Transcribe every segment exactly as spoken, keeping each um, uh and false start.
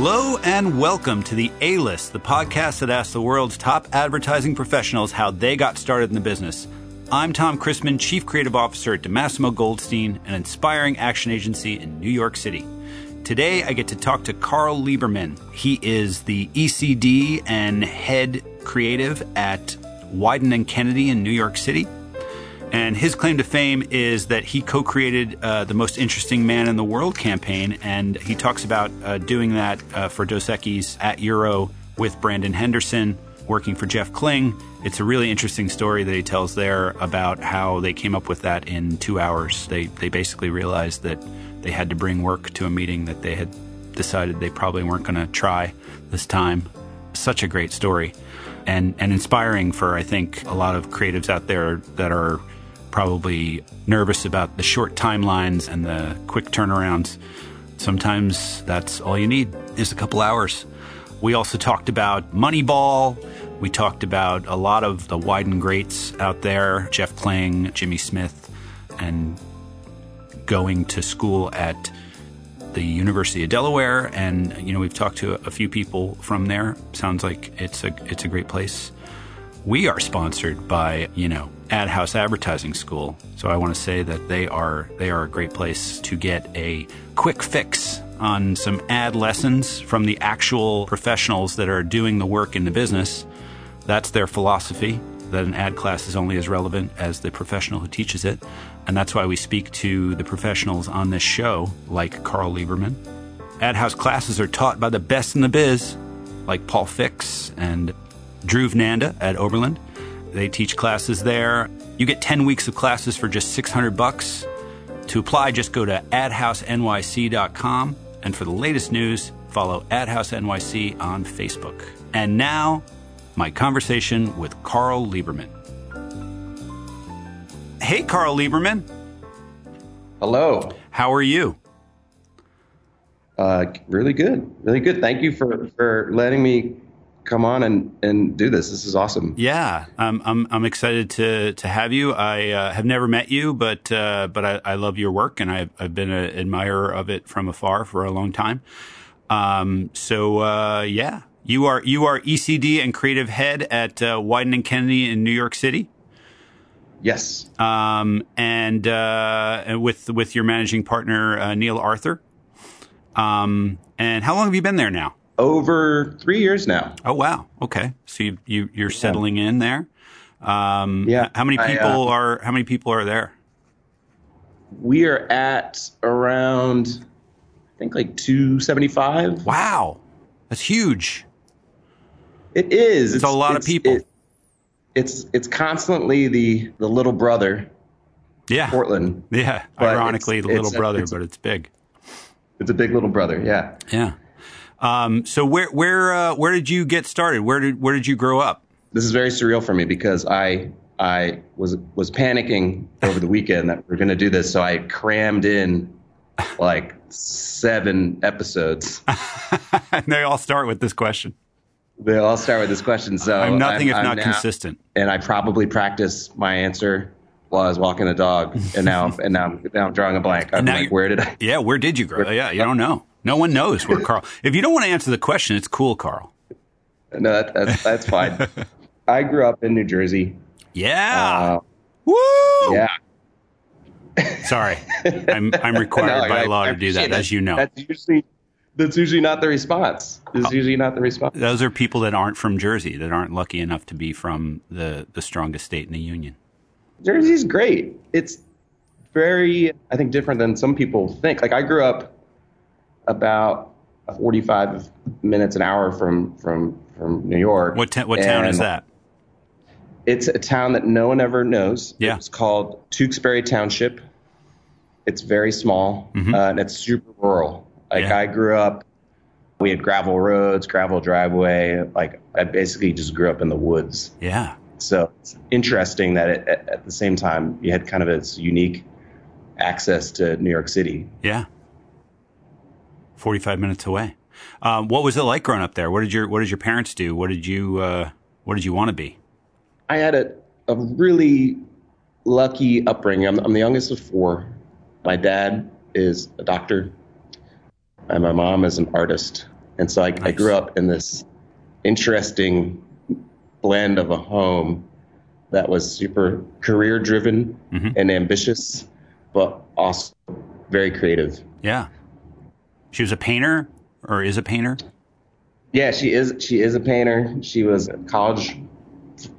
Hello and welcome to the A-List, the podcast that asks the world's top advertising professionals how they got started in the business. I'm Tom Chrisman, Chief Creative Officer at DiMassimo Goldstein, an inspiring action agency in New York City. Today, I get to talk to Karl Lieberman. He is the E C D and head creative at Wieden and Kennedy in New York City. And his claim to fame is that he co-created uh, the Most Interesting Man in the World campaign, and he talks about uh, doing that uh, for Dos Equis at Gyro with Brandon Henderson, working for Jeff Kling. It's a really interesting story that he tells there about how they came up with that in two hours. They, they basically realized that they had to bring work to a meeting that they had decided they probably weren't going to try this time. Such a great story and, and inspiring for, I think, a lot of creatives out there that are probably nervous about the short timelines and the quick turnarounds. Sometimes that's all you need is a couple hours. We also talked about Moneyball. We talked about a lot of the Wieden greats out there, Jeff Kling, Jimmy Smith, and going to school at the University of Delaware. And, you know, we've talked to a few people from there. Sounds like it's a, it's a great place. We are sponsored by, you know, Ad House Advertising School. So I want to say that they are they are a great place to get a quick fix on some ad lessons from the actual professionals that are doing the work in the business. That's their philosophy, that an ad class is only as relevant as the professional who teaches it. And that's why we speak to the professionals on this show, like Karl Lieberman. Ad House classes are taught by the best in the biz, like Paul Fix and Dhruv Nanda at Oberland. They teach classes there. You get ten weeks of classes for just six hundred bucks. To apply, just go to ad house n y c dot com. And for the latest news, follow Ad House N Y C on Facebook. And now, my conversation with Karl Lieberman. Hey, Karl Lieberman. Hello. How are you? Uh, really good. Really good. Thank you for, for letting me come on and, and do this. This is awesome. Yeah, um, I'm I'm excited to to have you. I uh, have never met you, but uh, but I, I love your work, and I've I've been an admirer of it from afar for a long time. Um, so uh, yeah, you are you are E C D and creative head at uh, Wieden and Kennedy in New York City. Yes. Um, and uh, and with with your managing partner uh, Neil Arthur. Um, and how long have you been there now? Over three years now. Oh, wow. Okay. So you, you, you're settling in there. Um, yeah. How many people I, uh, are, how many people are there? We are at around, I think like two seventy-five. Wow. That's huge. It is. It's, it's a lot it's, of people. It, it's, it's constantly the, the little brother. Yeah. Portland. Yeah. But Ironically, the little brother, a, it's, but it's big. It's a big little brother. Yeah. Yeah. Um, so where, where, uh, where did you get started? Where did, where did you grow up? This is very surreal for me because I, I was, was panicking over the weekend that we we're going to do this. So I crammed in like seven episodes. And they all start with this question. They all start with this question. So I'm nothing I'm, if I'm not now, consistent. And I probably practice my answer while I was walking the dog. And now, and now, I'm, now I'm drawing a blank. I'm like, where did I? Yeah. Where did you grow? Where, yeah. You don't know. No one knows where Karl. If you don't want to answer the question, it's cool, Karl. No, that, that's, that's fine. I grew up in New Jersey. Yeah. Uh, Woo! Yeah. Sorry, I'm I'm required no, by I, law I, to I do that, that, as you know. That's usually that's usually not the response. It's oh, usually not the response. Those are people that aren't from Jersey, that aren't lucky enough to be from the the strongest state in the union. Jersey's great. It's very, I think, different than some people think. Like I grew up about forty-five minutes, an hour from, from, from New York. What t- what and town is that? It's a town that no one ever knows. Yeah. It's called Tewksbury Township. It's very small, mm-hmm. uh, and it's super rural. Like yeah. I grew up, we had gravel roads, gravel driveway. Like I basically just grew up in the woods. Yeah. So it's interesting that it, at, at the same time you had kind of this unique access to New York City. Yeah. forty-five minutes away. Um, what was it like growing up there? What did your What did your parents do? What did you uh, What did you want to be? I had a, a really lucky upbringing. I'm, I'm the youngest of four. My dad is a doctor, and my mom is an artist. And so I, nice. I grew up in this interesting blend of a home that was super career driven mm-hmm. and ambitious, but also very creative. Yeah. She was a painter or is a painter? Yeah, she is. She is a painter. She was a college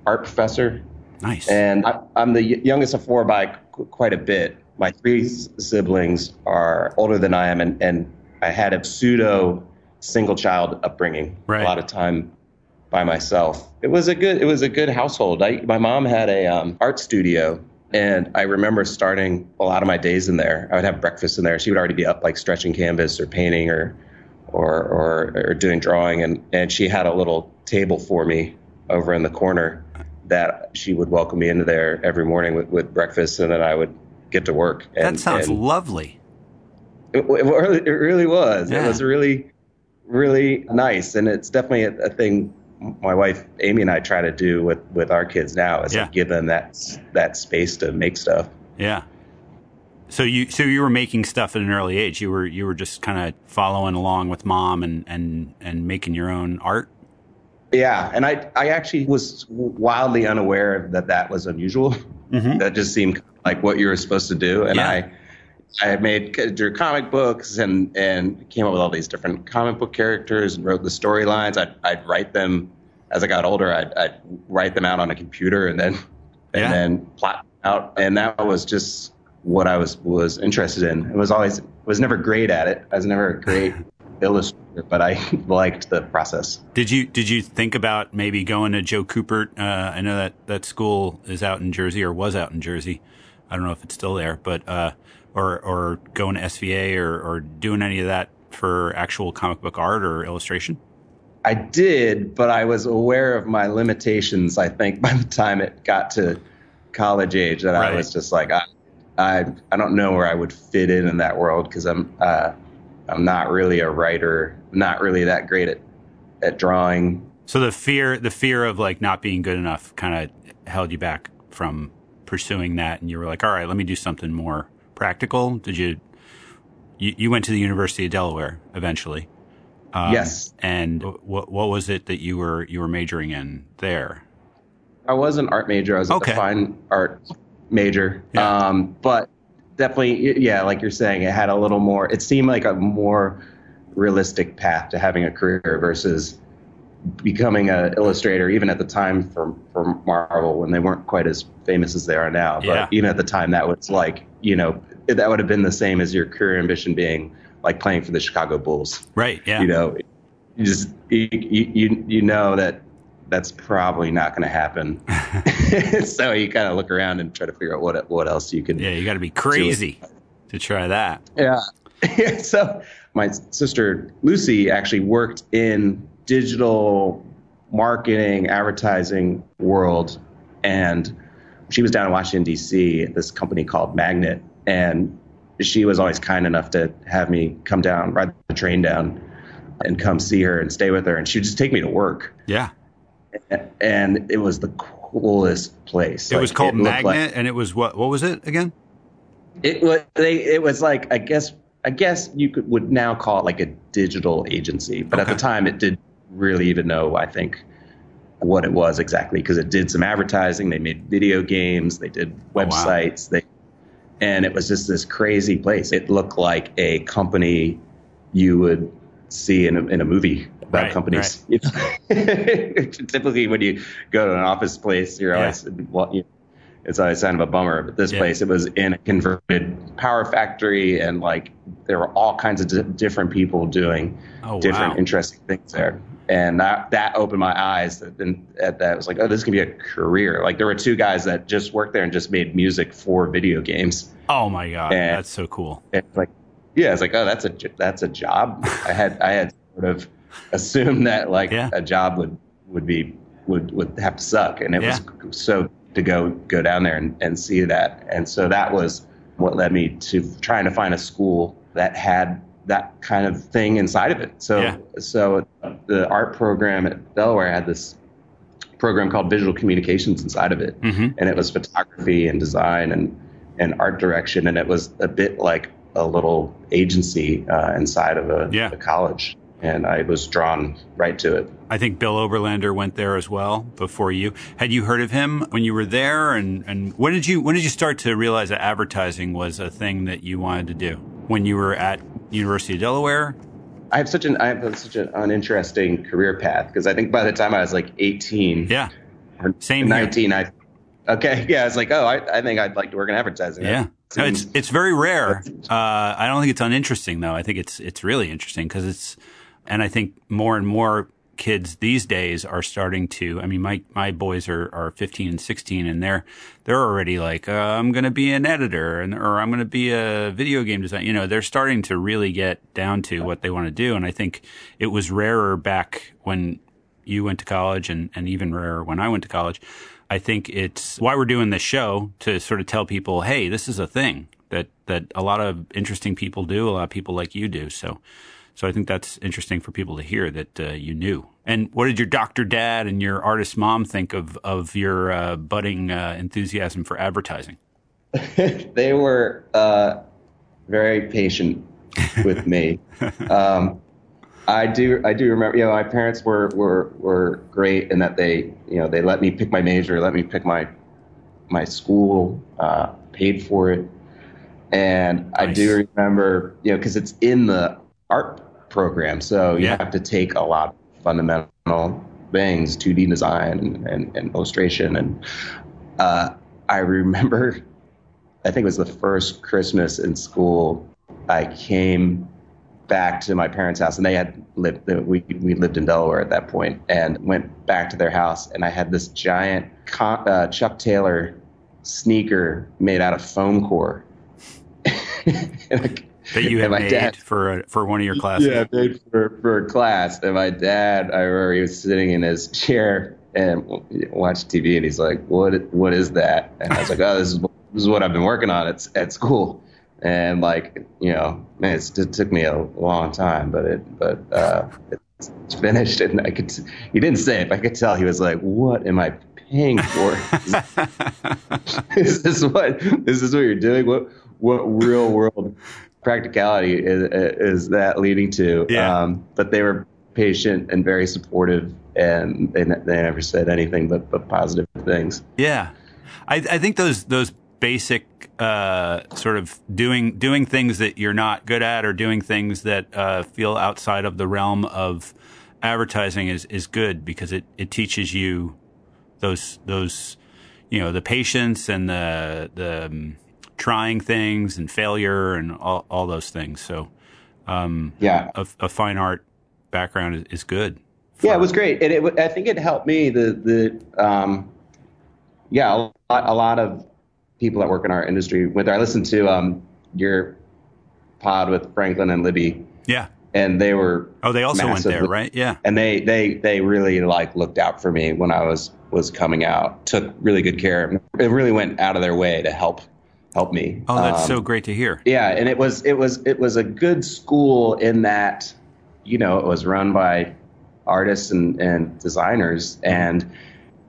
art professor. Nice. And I, I'm the youngest of four by qu- quite a bit. My three s- siblings are older than I am, and, and I had a pseudo single child upbringing. Right. A lot of time by myself. It was a good. It was a good household. I, my mom had a um, art studio, and I remember starting a lot of my days in there. I would have breakfast in there. She would already be up, like stretching canvas or painting or or or, or doing drawing, and, and she had a little table for me over in the corner that she would welcome me into there every morning with, with breakfast, and then I would get to work. And, that sounds and lovely. It, it, it really was. Yeah. It was really, really nice. And it's definitely a, a thing my wife, Amy, and I try to do with, with our kids now is yeah. like give them that, that space to make stuff. Yeah. So you so you were making stuff at an early age. You were you were just kind of following along with mom and, and, and making your own art? Yeah, and I, I actually was wildly unaware that that was unusual. Mm-hmm. That just seemed like what you were supposed to do. And yeah. I I made drew comic books and, and came up with all these different comic book characters and wrote the storylines. I'd, I'd write them as I got older. I'd, I'd write them out on a computer and then and yeah. then plot out. And that was just what I was was interested in. I was always was never great at it. I was never a great illustrator, but I liked the process. Did you did you think about maybe going to Joe Cooper? Uh, I know that that school is out in Jersey or was out in Jersey. I don't know if it's still there, but uh, or or going to S V A or or doing any of that for actual comic book art or illustration. I did, but I was aware of my limitations. I think by the time it got to college age, that right. I was just like I I I don't know where I would fit in in that world because I'm. Uh, I'm not really a writer, not really that great at, at drawing. So the fear, the fear of like not being good enough kind of held you back from pursuing that. And you were like, all right, let me do something more practical. Did you, you, you went to the University of Delaware eventually. Um, yes. And what, what was it that you were, you were majoring in there? I was an art major. I was okay. a fine art major. Yeah. Um, but definitely, yeah, like you're saying, it had a little more, it seemed like a more realistic path to having a career versus becoming an illustrator, even at the time for, for Marvel when they weren't quite as famous as they are now. But yeah. even at the time, that was like, you know, it, that would have been the same as your career ambition being like playing for the Chicago Bulls. Right, yeah. You know, you just, you, you, you know that that's probably not going to happen. So you kind of look around and try to figure out what what else you can. Yeah, you got to be crazy to try that. Yeah. So my sister Lucy actually worked in digital marketing, advertising world, and she was down in Washington D C at this company called Magnet, and she was always kind enough to have me come down, ride the train down, and come see her and stay with her, and she would just take me to work. Yeah. And it was the coolest place. It like, was called it Magnet, like, and it was what? What was it again? It was they. It was like I guess I guess you could would now call it like a digital agency, but okay. at the time it didn't really even know I think what it was exactly because it did some advertising. They made video games. They did websites. Oh, wow. They and it was just this crazy place. It looked like a company you would see in a, in a movie. About right, companies. Right. Typically, when you go to an office place, you're yeah. always well, you, it's always kind of a bummer. But this yeah. place, it was in a converted power factory, and like there were all kinds of d- different people doing oh, different wow. interesting things there. And that, that opened my eyes. And at that, I was like, oh, this can be a career. Like there were two guys that just worked there and just made music for video games. Oh my god, and that's so cool. It's like, yeah, it's like, oh, that's a that's a job. I had I had sort of. Assume that like yeah. a job would would be would would have to suck, and it yeah. was so to go go down there and, and see that, and so that was what led me to trying to find a school that had that kind of thing inside of it. So yeah. so the art program at Delaware had this program called Visual Communications inside of it, mm-hmm. and it was photography and design and and art direction, and it was a bit like a little agency uh, inside of a, yeah. a college. and I was drawn right to it. I think Bill Oberlander went there as well before you. Had you heard of him when you were there? And, and when did you when did you start to realize that advertising was a thing that you wanted to do? When you were at University of Delaware? I have such an I have such an uninteresting career path, because I think by the time I was like eighteen, yeah, or same nineteen, here. I okay, yeah, I was like, oh, I, I think I'd like to work in advertising. Yeah, no, it's it's very rare. Uh, I don't think it's uninteresting though. I think it's it's really interesting because it's, and I think more and more kids these days are starting to. I mean, my my boys are are fifteen and sixteen, and they're they're already like, uh, I'm going to be an editor, and or I'm going to be a video game designer. You know, they're starting to really get down to what they want to do. And I think it was rarer back when you went to college, and and even rarer when I went to college. I think it's why we're doing this show, to sort of tell people, hey, this is a thing that that a lot of interesting people do, a lot of people like you do. So. So I think that's interesting for people to hear that uh, you knew. And what did your doctor dad and your artist mom think of of your uh, budding uh, enthusiasm for advertising? They were uh, very patient with me. um, I do I do remember, you know, my parents were, were were great in that they, you know, they let me pick my major, let me pick my my school, uh, paid for it, and nice. I do remember, you know, because it's in the art program, so you yeah. have to take a lot of fundamental things, two D design and, and, and illustration. And uh, I remember, I think it was the first Christmas in school, I came back to my parents' house, and they had lived, we we lived in Delaware at that point, and went back to their house, and I had this giant con, uh, Chuck Taylor sneaker made out of foam core. And I, that you had made dad, for for one of your classes. Yeah, made for for a class. And my dad, I remember he was sitting in his chair and watched T V, and he's like, "What? What is that?" And I was like, "Oh, this is this is what I've been working on at at school." And like, you know, man, it's, it took me a long time, but it but uh, it's, it's finished. And I could, he didn't say it, but I could tell he was like, "What am I paying for? Is this what is this what you're doing? What what real world practicality is, is that leading to?" Yeah. Um, but they were patient and very supportive, and they, they never said anything but, but positive things. Yeah, I, I think those those basic uh, sort of doing doing things that you're not good at, or doing things that uh, feel outside of the realm of advertising, is is good, because it, it teaches you those those you know the patience and the the um, trying things and failure and all, all those things. So, um, yeah, a, a fine art background is, is good. For, yeah, it was great. And it, I think it helped me the, the, um, yeah, a lot, a lot of people that work in our industry, whether I listened to, um, your pod with Franklin and Libby. Yeah. And they were, oh, they also massive. Went there, right? Yeah. And they, they, they really like looked out for me when I was, was coming out, took really good care. It really went out of their way to help help me. Oh, that's um, so great to hear. Yeah. And it was, it was, it was a good school in that, you know, it was run by artists and, and designers, and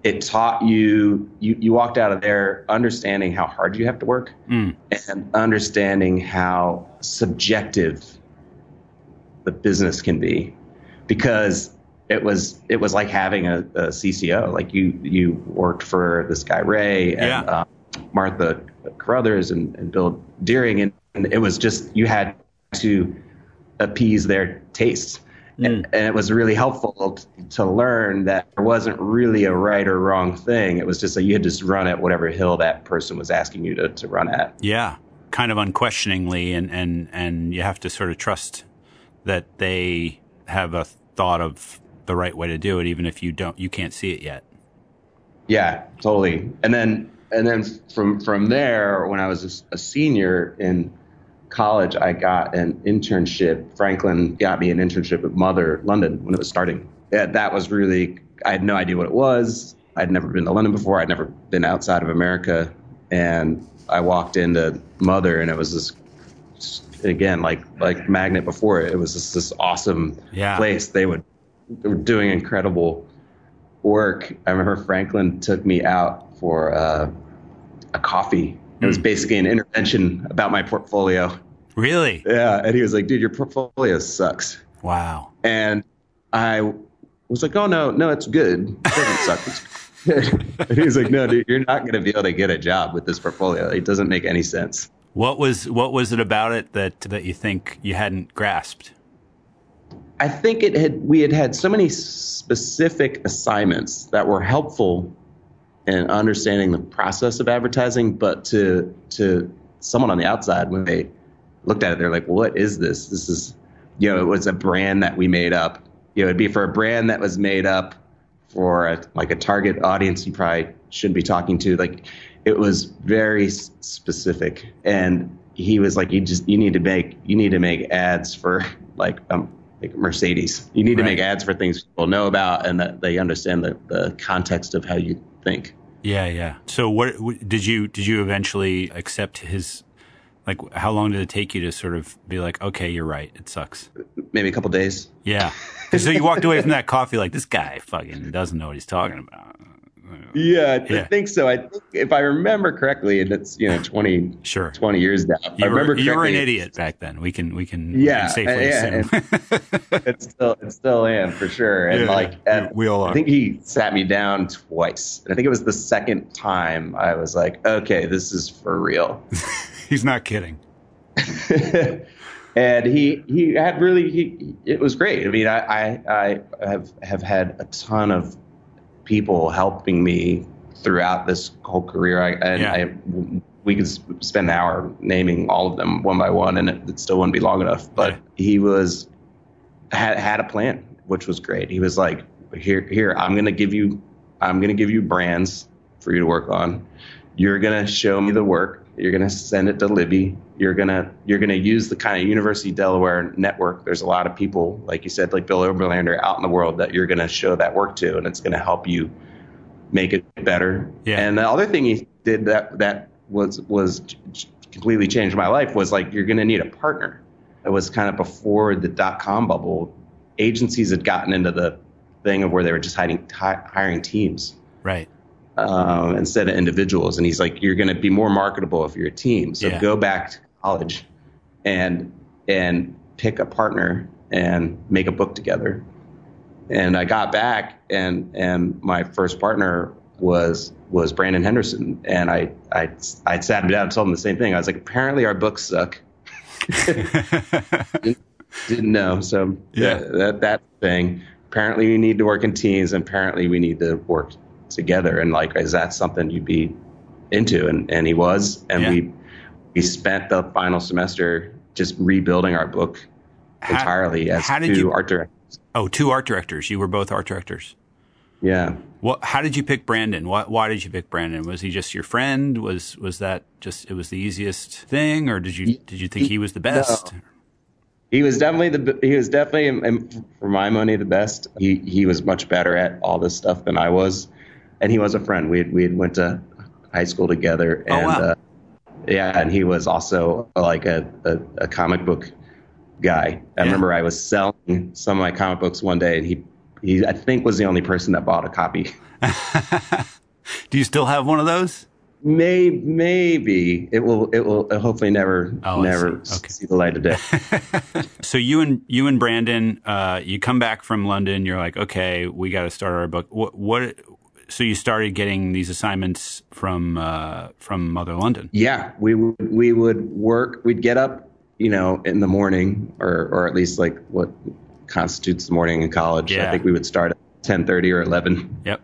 it taught you, you, you walked out of there understanding how hard you have to work mm. and understanding how subjective the business can be, because it was, it was like having a, a C C O, like you, you worked for this guy, Ray, and, yeah. um, Martha Carruthers and, and Bill Deering, and, and it was just, you had to appease their tastes. Mm. And, and it was really helpful t- to learn that there wasn't really a right or wrong thing. It was just that you had to run at whatever hill that person was asking you to, to run at. Yeah, kind of unquestioningly, and, and, and you have to sort of trust that they have a thought of the right way to do it, even if you don't, you can't see it yet. Yeah, totally. And then And then from, from there, when I was a senior in college, I got an internship. Franklin got me an internship at Mother London when it was starting. Yeah, that was really, I had no idea what it was. I'd never been to London before. I'd never been outside of America. And I walked into Mother, and it was this, again, like like Magnet before it, it was just this awesome yeah. place. They would, they were doing incredible work. I remember Franklin took me out for uh, a coffee. It was basically an intervention about my portfolio. Really? Yeah. And he was like, "Dude, your portfolio sucks." Wow. And I was like, oh, no, no, it's good. It doesn't suck. It's good. And he was like, no, dude, you're not going to be able to get a job with this portfolio. It doesn't make any sense. What was what was it about it that, that you think you hadn't grasped? I think it had we had had so many specific assignments that were helpful in understanding the process of advertising, but to to someone on the outside, when they looked at it, they're like, "What is this? This is, you know, it was a brand that we made up. You know, it'd be for a brand that was made up for a, like a target audience you probably shouldn't be talking to." Like, it was very specific, and he was like, "You just you need to make you need to make ads for like um." Like Mercedes. You need right. to make ads for things people know about and that they understand the, the context of how you think. Yeah, yeah. So what did you did you eventually accept his, like, how long did it take you to sort of be like, okay, you're right, it sucks? Maybe a couple days. Yeah. So you walked away from that coffee like, this guy fucking doesn't know what he's talking about. Yeah, I yeah. think so. I think if I remember correctly, and it's, you know, twenty sure. twenty years now. If you I remember were, you were an idiot back then. We can we can, yeah, we can safely assume. Yeah, it still it still am for sure. And yeah, like and we all are. I think he sat me down twice. And I think it was the second time I was like, okay, this is for real. He's not kidding. And he he had really he it was great. I mean, I I, I have have had a ton of people helping me throughout this whole career. I, and yeah. I, we could spend an hour naming all of them one by one, and it, it still wouldn't be long enough. But right. he was had had a plan, which was great. He was like, "Here, here, I'm gonna give you, I'm gonna give you brands for you to work on. You're gonna show me the work. You're gonna send it to Libby. You're gonna you're gonna use the kind of University of Delaware network. There's a lot of people, like you said, like Bill Oberlander, out in the world that you're gonna show that work to, and it's gonna help you make it better." Yeah. And the other thing he did that that was was completely changed my life was like, you're gonna need a partner. It was kind of before the dot com bubble. Agencies had gotten into the thing of where they were just hiding, hi, hiring teams. Right. Um, instead of individuals. And he's like, you're going to be more marketable if you're a team. So yeah. go back to college and and pick a partner and make a book together. And I got back, and and my first partner was was Brandon Henderson. And I I, I sat him down and told him the same thing. I was like, apparently our books suck. Didn't, didn't know. So yeah. that, that that thing. Apparently we need to work in teams, and apparently we need to work together, and like, is that something you'd be into? And and he was, and yeah. we we spent the final semester just rebuilding our book how, entirely as how did two you, art directors. Oh, two art directors. You were both art directors. Yeah. What? How did you pick Brandon? Why, why did you pick Brandon? Was he just your friend? Was was that just it was the easiest thing, or did you did you think he, he was the best? No. He was definitely the he was definitely and for my money the best. He he was much better at all this stuff than I was. And he was a friend. We had, we had went to high school together, and oh, wow. uh, yeah, and he was also like a, a, a comic book guy. I yeah. remember I was selling some of my comic books one day, and he he I think was the only person that bought a copy. Do you still have one of those? Maybe, maybe it will. It will hopefully never, oh, never see. Okay. see the light of day. So you and you and Brandon, uh, you come back from London. You're like, okay, we got to start our book. What what? So you started getting these assignments from uh, from Mother London. Yeah, we would we would work. We'd get up, you know, in the morning, or or at least like what constitutes the morning in college. Yeah. I think we would start at ten thirty or eleven. Yep.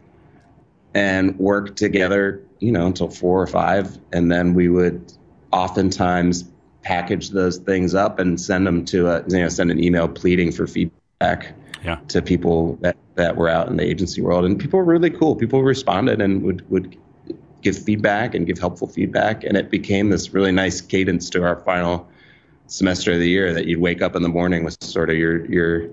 And work together, you know, until four or five, and then we would oftentimes package those things up and send them to a you know send an email pleading for feedback. Yeah. To people that, that were out in the agency world, and people were really cool. People responded and would, would give feedback and give helpful feedback, and it became this really nice cadence to our final semester of the year that you'd wake up in the morning with sort of your your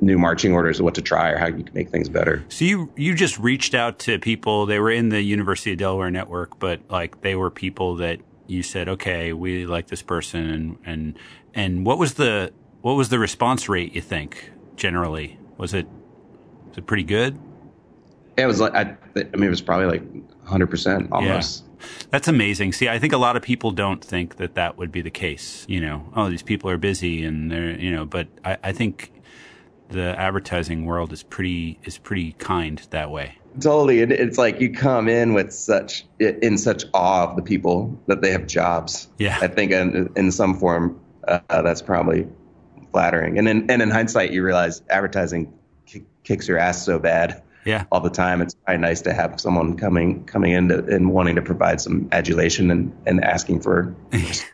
new marching orders of what to try or how you can make things better. So you you just reached out to people. They were in the University of Delaware network, but like they were people that you said, okay, we like this person, and and, and what was the what was the response rate, you think? Generally, was it was it pretty good? It was like I, I mean, it was probably like one hundred percent almost. Yeah. That's amazing. See, I think a lot of people don't think that that would be the case. You know, oh, these people are busy and they're you know, but I, I think the advertising world is pretty is pretty kind that way. Totally. And it's like you come in with such in such awe of the people that they have jobs. Yeah. I think in, in some form uh, that's probably flattering. And in, and in hindsight, you realize advertising k- kicks your ass so bad. Yeah. All the time. It's probably nice to have someone coming coming in to, and wanting to provide some adulation and, and asking for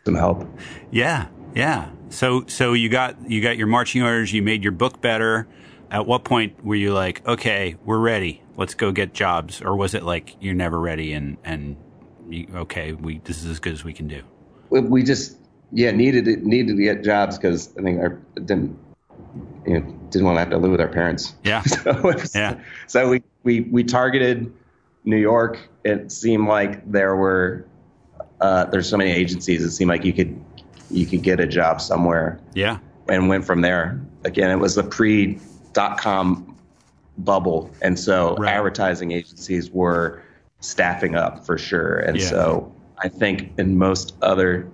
some help. Yeah. Yeah. So so you got you got your marching orders. You made your book better. At what point were you like, okay, we're ready. Let's go get jobs. Or was it like you're never ready and and you, okay, we this is as good as we can do. We just yeah needed it needed to get jobs because I think our didn't you know, didn't want to have to live with our parents. Yeah. so was, yeah. So we, we we targeted New York. It seemed like there were uh, there's so many agencies. It seemed like you could. You could get a job somewhere. Yeah. And went from there. Again, it was the pre-dot-com bubble. And so right. advertising agencies were staffing up for sure. And yeah. so I think in most other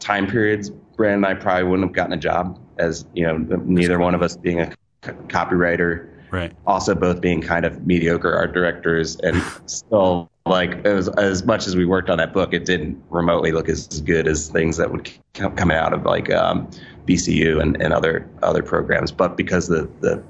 time periods, Brandon and I probably wouldn't have gotten a job as, you know, neither one of us being a copywriter. Right. Also both being kind of mediocre art directors and still like as as much as we worked on that book, it didn't remotely look as good as things that would come out of like um, B C U and, and other other programs. But because the, the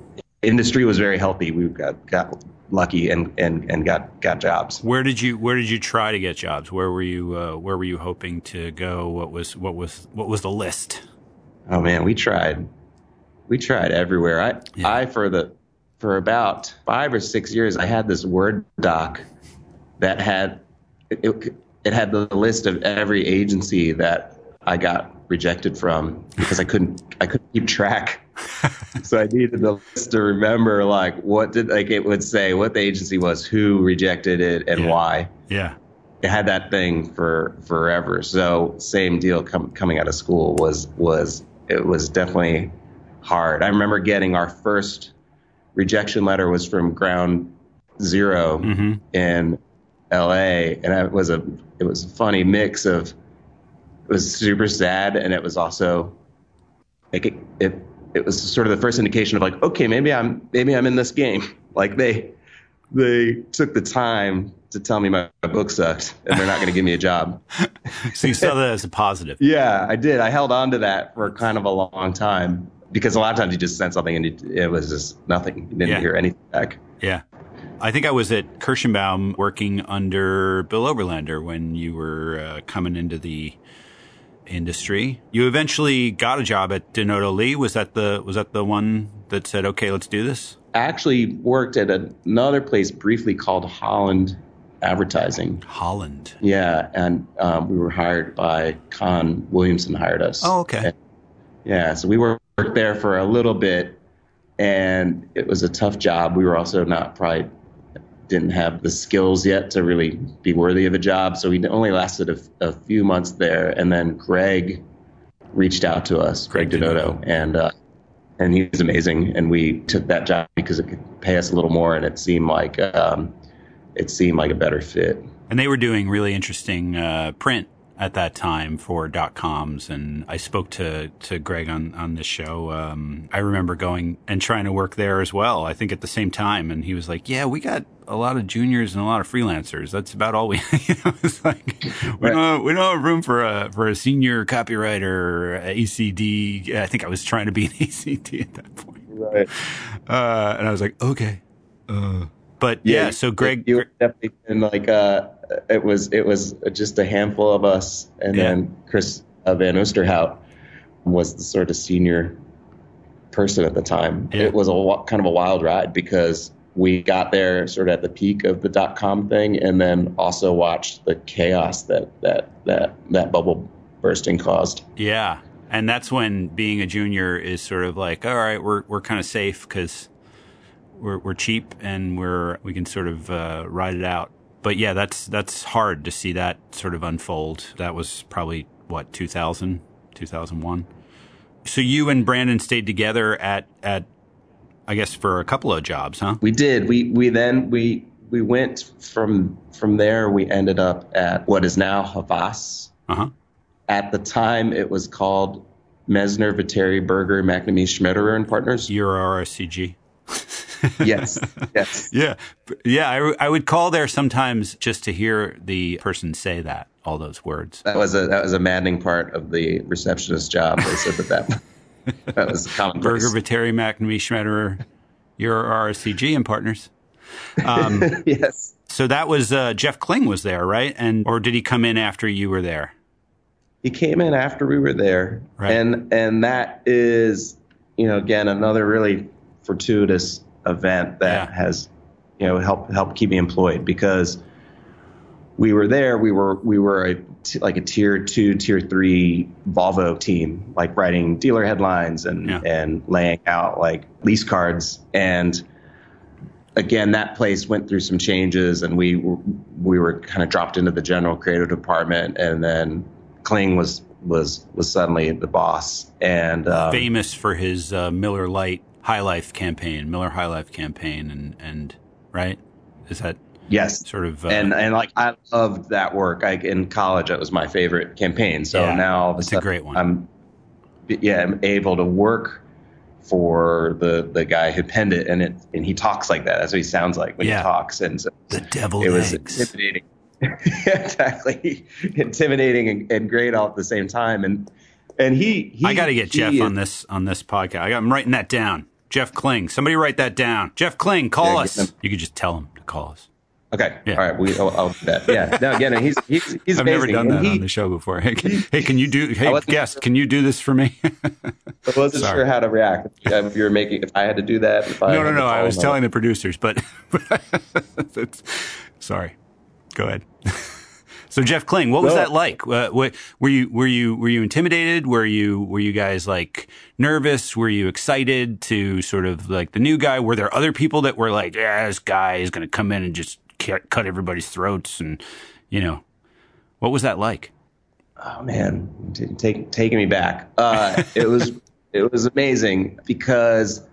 industry was very healthy, we got got lucky and, and, and got, got jobs. Where did you where did you try to get jobs? Where were you uh, where were you hoping to go? What was what was what was the list? Oh man, we tried we tried everywhere. I yeah. I for the For about five or six years, I had this Word doc that had it, it had the list of every agency that I got rejected from because I couldn't I couldn't keep track. So I needed the list to remember like what did like it would say what the agency was, who rejected it, and yeah. why. Yeah, it had that thing for forever. So same deal. Com- coming out of school was was it was definitely hard. I remember getting our first. Rejection letter was from Ground Zero mm-hmm. in L A, and it was a it was a funny mix of it was super sad, and it was also like it, it it was sort of the first indication of like, okay, maybe I'm maybe I'm in this game. Like they they took the time to tell me my, my book sucked, and they're not going to give me a job. So you saw that as a positive. Yeah, I did. I held on to that for kind of a long time. Because a lot of times you just sent something and you, it was just nothing. You didn't yeah. hear anything back. Yeah. I think I was at Kirschenbaum working under Bill Oberlander when you were uh, coming into the industry. You eventually got a job at Denodo Lee. Was that the was that the one that said, okay, let's do this? I actually worked at another place briefly called Holland Advertising. Holland. Yeah. And um, we were hired by Con Williamson hired us. Oh, okay. And, yeah. So we were. Worked there for a little bit, and it was a tough job. We were also not probably didn't have the skills yet to really be worthy of a job, so we only lasted a, a few months there. And then Greg reached out to us, Greg Denodo, and uh, and he was amazing. And we took that job because it could pay us a little more, and it seemed like um, it seemed like a better fit. And they were doing really interesting uh, print. At that time for dot coms. And I spoke to, to Greg on, on this show. Um, I remember going and trying to work there as well. I think at the same time. And he was like, yeah, we got a lot of juniors and a lot of freelancers. That's about all we, you know, it's like, we don't, we don't have room for a, for a senior copywriter, A C D. I think I was trying to be an A C D at that point. Right. Uh, and I was like, okay. Uh, But yeah, yeah, so Greg, you were definitely been like uh, it was it was just a handful of us, and yeah. then Chris Van Oosterhout was the sort of senior person at the time. Yeah. It was a kind of a wild ride because we got there sort of at the peak of the dot com thing, and then also watched the chaos that that that that bubble bursting caused. Yeah, and that's when being a junior is sort of like, all right, we're we're kind of safe because. We're, we're cheap and we're we can sort of uh, ride it out. But yeah, that's that's hard to see that sort of unfold. That was probably, what, two thousand, two thousand one? So you and Brandon stayed together at, at I guess, for a couple of jobs, huh? We did. We we then, we we went from from there, we ended up at what is now Havas. Uh-huh. At the time, it was called Mesner, Viteri, Berger, McNamee, Schmetterer and Partners. You're R R C G. Yes. Yes. Yeah. Yeah. I, I would call there sometimes just to hear the person say that, all those words. That was a that was a maddening part of the receptionist job. They said that that, that was commonplace. Berger, Viteri, McNamee, Schmetterer, your R R C G and Partners. Um, yes. So that was uh, Jeff Kling was there, right? And or did he come in after you were there? He came in after we were there, right. and and that is, you know, again another really fortuitous event that yeah. has, you know, helped help keep me employed because we were there. We were we were a t- like a tier two, tier three Volvo team, like writing dealer headlines and yeah. and laying out like lease cards. And again, that place went through some changes, and we were, we were kind of dropped into the general creative department, and then Kling was was was suddenly the boss and um, famous for his uh, Miller Lite High Life campaign, Miller High Life campaign, and and right is that yes sort of uh, and and like I loved that work. I in college that was my favorite campaign. So yeah, now all of a sudden, it's a great one. I'm yeah I'm able to work for the the guy who penned it, and it and he talks like that. That's what he sounds like when yeah. he talks. And so the devil it eggs. was intimidating. Exactly. Intimidating and, and great all at the same time. And and he, he I gotta get he, Jeff on this on this podcast. I got I'm writing that down. Jeff Kling. Somebody write that down. Jeff Kling, call yeah, us. You could just tell him to call us. Okay. Yeah. All right. We, I'll, I'll do that. Yeah. No, again, he's, he's, he's I've amazing. never done and that he, on the show before. Hey, can, hey, can you do, hey, guest, sure. can you do this for me? I wasn't Sorry. sure how to react. If you were making, if I had to do that. If I no, no, no. I was telling the producers, but, but that's, sorry. Go ahead. So Jeff Kling, what was well, that like? Uh, what, were you, were you, were you intimidated? Were you, were you guys like nervous? Were you excited to sort of like the new guy? Were there other people that were like, yeah, this guy is going to come in and just cut everybody's throats? And, you know, what was that like? Oh man, T- take, taking me back. Uh, it was, it was amazing because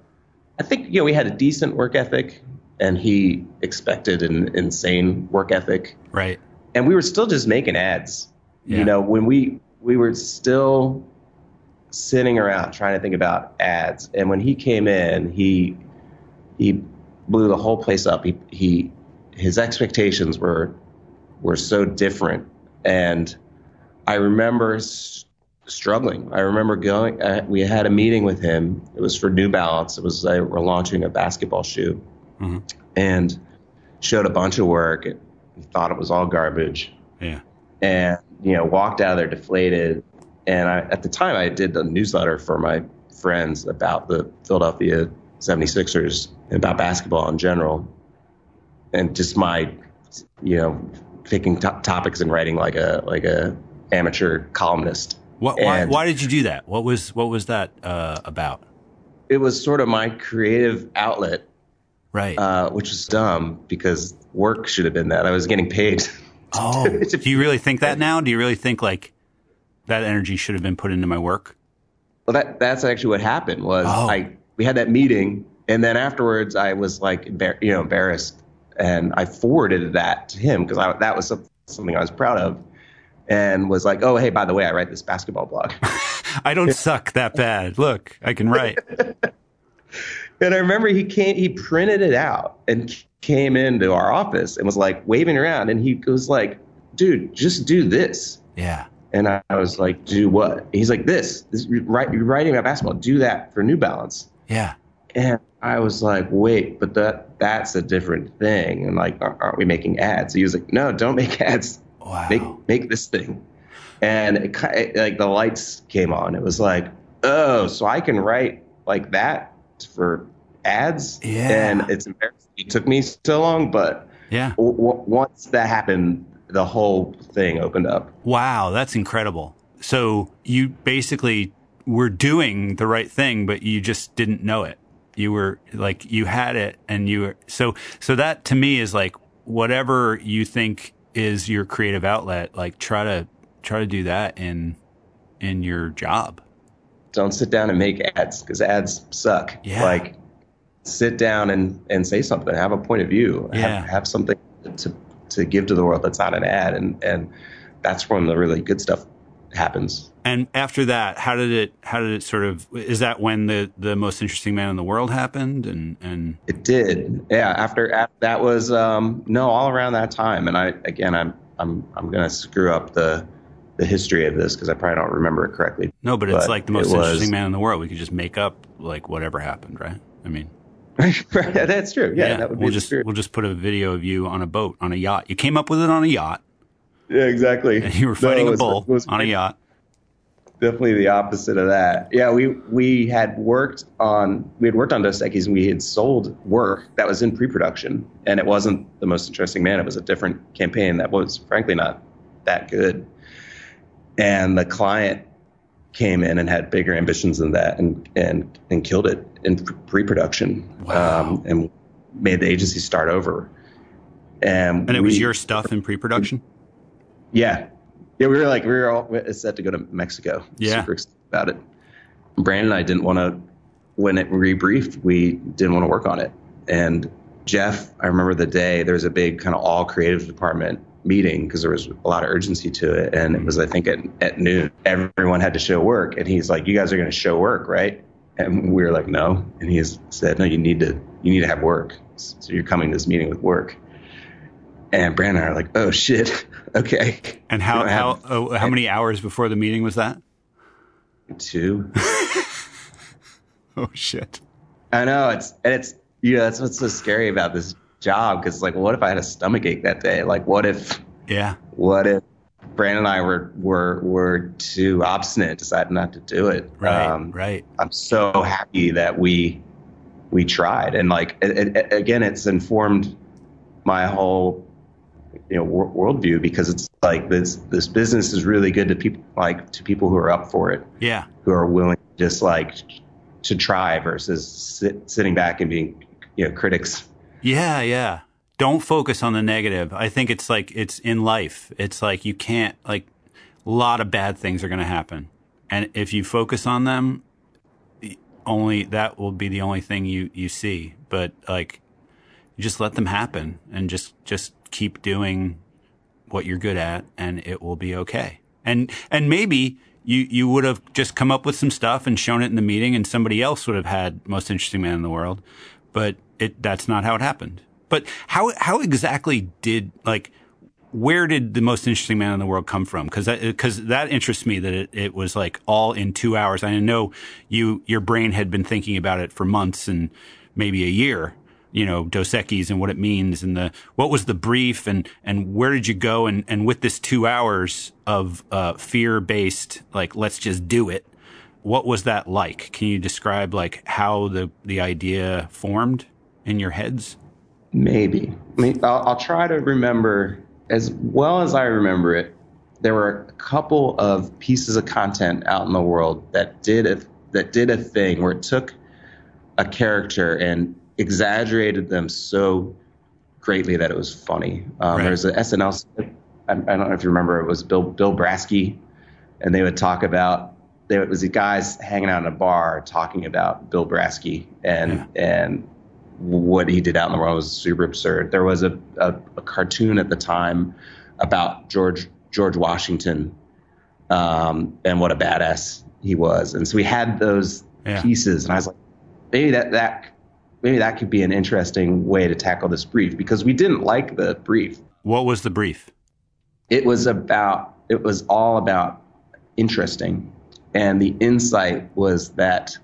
I think, you know, we had a decent work ethic and he expected an insane work ethic. Right. And we were still just making ads. Yeah. You know, when we, we were still sitting around trying to think about ads. And when he came in, he, he blew the whole place up. He, he, his expectations were were so different, and I remember s- struggling. I remember going. Uh, we had a meeting with him. It was for New Balance. It was like we're launching a basketball shoe, mm-hmm. and showed a bunch of work. And thought it was all garbage. Yeah, and you know, walked out of there deflated. And I, at the time, I did a newsletter for my friends about the Philadelphia seventy-sixers and about basketball in general. And just my, you know, picking to- topics and writing like a like a amateur columnist. What? Why, why did you do that? What was what was that uh, about? It was sort of my creative outlet, right? Uh, which was dumb because work should have been that. I was getting paid. Oh, do you really think that now? Do you really think like that energy should have been put into my work? Well, that that's actually what happened. Was oh. I we had that meeting, and then afterwards I was like, you know, embarrassed. And I forwarded that to him because that was something I was proud of and was like, oh, hey, by the way, I write this basketball blog. I don't suck that bad. Look, I can write. And I remember he came, he printed it out and came into our office and was like waving around. And he was like, dude, just do this. Yeah. And I, I was like, do what? He's like, this, this you're writing about basketball. Do that for New Balance. Yeah. And I was like, wait, but that that's a different thing. And like, aren't we making ads? He was like, no, don't make ads. Wow. Make make this thing. And it, it, like the lights came on. It was like, oh, so I can write like that for ads. Yeah. And it's embarrassing. It took me so long, but yeah. W- w- once that happened, the whole thing opened up. Wow, that's incredible. So you basically were doing the right thing, but you just didn't know it. You were like, you had it and you were, so, so that to me is like, whatever you think is your creative outlet, like try to, try to do that in, in your job. Don't sit down and make ads because ads suck. Yeah. Like sit down and, and say something, have a point of view, yeah. have, have something to, to give to the world. That's not an ad. And, and that's when the really good stuff happens. And after that, how did it, how did it sort of, is that when the, the most interesting man in the world happened? And, and it did. Yeah. After, after that was, um, no, all around that time. And I, again, I'm, I'm, I'm going to screw up the, the history of this, cause I probably don't remember it correctly. No, but, but it's like the most was, interesting man in the world. We could just make up like whatever happened. Right. I mean, that's true. Yeah. yeah that would we'll be just, we'll just put a video of you on a boat, on a yacht. You came up with it on a yacht. Yeah, exactly. And you were fighting no, was, a bull was, on a yacht. Definitely the opposite of that. Yeah, we we had worked on we had worked on Dos Equis, and we had sold work that was in pre-production, and it wasn't the most interesting man. It was a different campaign that was frankly not that good. And the client came in and had bigger ambitions than that, and and and killed it in pre-production. Wow. Um, and made the agency start over. And, and it we, was your stuff in pre-production? Yeah. Yeah, we were like, we were all set to go to Mexico. Yeah. Super excited about it. Brandon and I didn't want to, when it rebriefed, we didn't want to work on it. And Jeff, I remember the day, there was a big kind of all creative department meeting because there was a lot of urgency to it. And it was, I think, at, at noon. Everyone had to show work. And he's like, you guys are going to show work, right? And we were like, no. And he said, no, you need to, you need to have work. So you're coming to this meeting with work. And Brandon and I are like, oh, shit. Okay. And how how oh, how many hours before the meeting was that? Two. Oh, shit. I know. It's, and it's, you know, that's what's so scary about this job. Because, like, what if I had a stomachache that day? Like, what if, yeah, what if Brandon and I were, were, were too obstinate, decided not to do it? Right. Um, right. I'm so happy that we, we tried. And, like, it, it, again, it's informed my whole, you know, wor- worldview, because it's like this, this business is really good to people, like to people who are up for it. Yeah. Who are willing to just like to try versus sit, sitting back and being, you know, critics. Yeah. Yeah. Don't focus on the negative. I think it's like, it's in life. It's like, you can't, like, a lot of bad things are going to happen. And if you focus on them, only that will be the only thing you, you see. But like, you just let them happen and just, just, keep doing what you're good at, and it will be okay. And, and maybe you, you would have just come up with some stuff and shown it in the meeting, and somebody else would have had most interesting man in the world, but it, that's not how it happened. But how, how exactly did, like, where did the most interesting man in the world come from? Cause that, cause that interests me that it, it was like all in two hours. I know you, your brain had been thinking about it for months and maybe a year. You know, Dos Equis and what it means, and the, what was the brief, and, and where did you go? And, and with this two hours of, uh, fear based, like, let's just do it. What was that like? Can you describe like how the, the idea formed in your heads? Maybe. I mean, I'll, I'll try to remember as well as I remember it. There were a couple of pieces of content out in the world that did a, that did a thing where it took a character and exaggerated them so greatly that it was funny. Um, right. There's an S N L, I, I don't know if you remember, it was Bill Bill Brasky, and they would talk about, there was the guys hanging out in a bar talking about Bill Brasky, and yeah. and what he did out in the world was super absurd. There was a, a, a cartoon at the time about George George Washington um, and what a badass he was. And so we had those yeah. pieces, and I was like, maybe that that Maybe that could be an interesting way to tackle this brief, because we didn't like the brief. What was the brief? It was about, it was all about interesting. And the insight was that,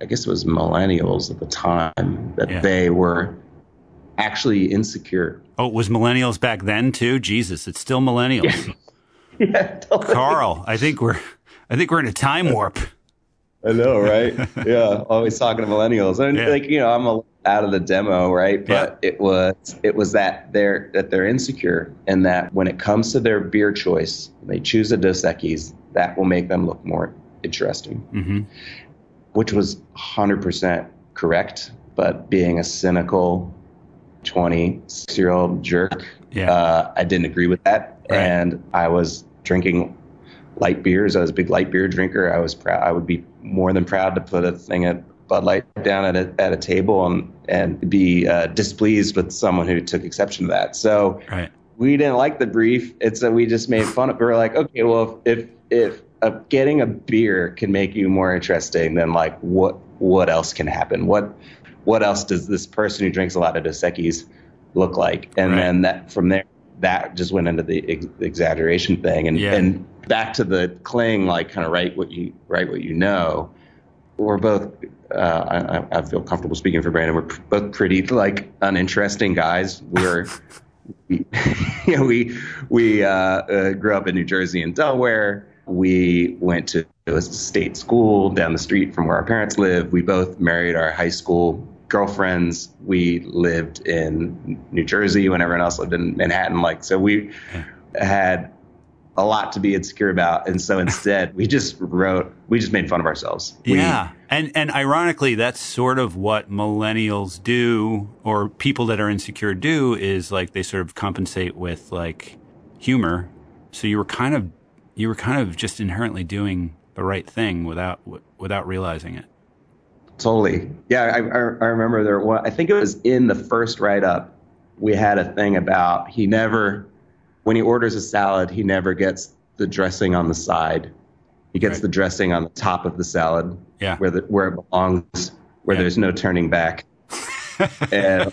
I guess it was millennials at the time, that yeah. they were actually insecure. Oh, it was millennials back then too? Jesus, it's still millennials. Yeah, yeah totally. Karl, I think we're, I think we're in a time warp. I know, right? Yeah, always talking to millennials, and yeah. like, you know, I'm a, out of the demo, right? But yeah. it was it was that they're that they're insecure, and that when it comes to their beer choice, they choose a Dos Equis that will make them look more interesting, mm-hmm. which was one hundred percent correct. But being a cynical twenty-six-year-old jerk, yeah. uh, I didn't agree with that, right. and I was drinking light beers. I was a big light beer drinker. I was proud. I would be more than proud to put a thing of Bud Light down at a, at a table and, and be uh, displeased with someone who took exception to that. So right. we didn't like the brief. It's that we just made fun of it. We were like, okay, well, if, if, if a, getting a beer can make you more interesting than like what what else can happen? What what else does this person who drinks a lot of Dos Equis look like? And right. then that from there, that just went into the ex- exaggeration thing, and yeah. and back to the Kling, like kind of write what you write what you know. We're both. Uh, I, I feel comfortable speaking for Brandon. We're p- both pretty like uninteresting guys. We're. We, you know, we we uh, uh, grew up in New Jersey and Delaware. We went to a state school down the street from where our parents live. We both married our high school girlfriends. We lived in New Jersey when everyone else lived in Manhattan. Like, so we had a lot to be insecure about. And so instead, we just wrote, we just made fun of ourselves. Yeah. We, and and ironically, that's sort of what millennials do, or people that are insecure do, is like they sort of compensate with like humor. So you were kind of, you were kind of just inherently doing the right thing without, w- without realizing it. Totally. Yeah. I, I, I remember there was, I think it was in the first write-up, we had a thing about he never, when he orders a salad, he never gets the dressing on the side. He gets right. the dressing on the top of the salad, yeah. where the, where it belongs, where yeah. there's no turning back. And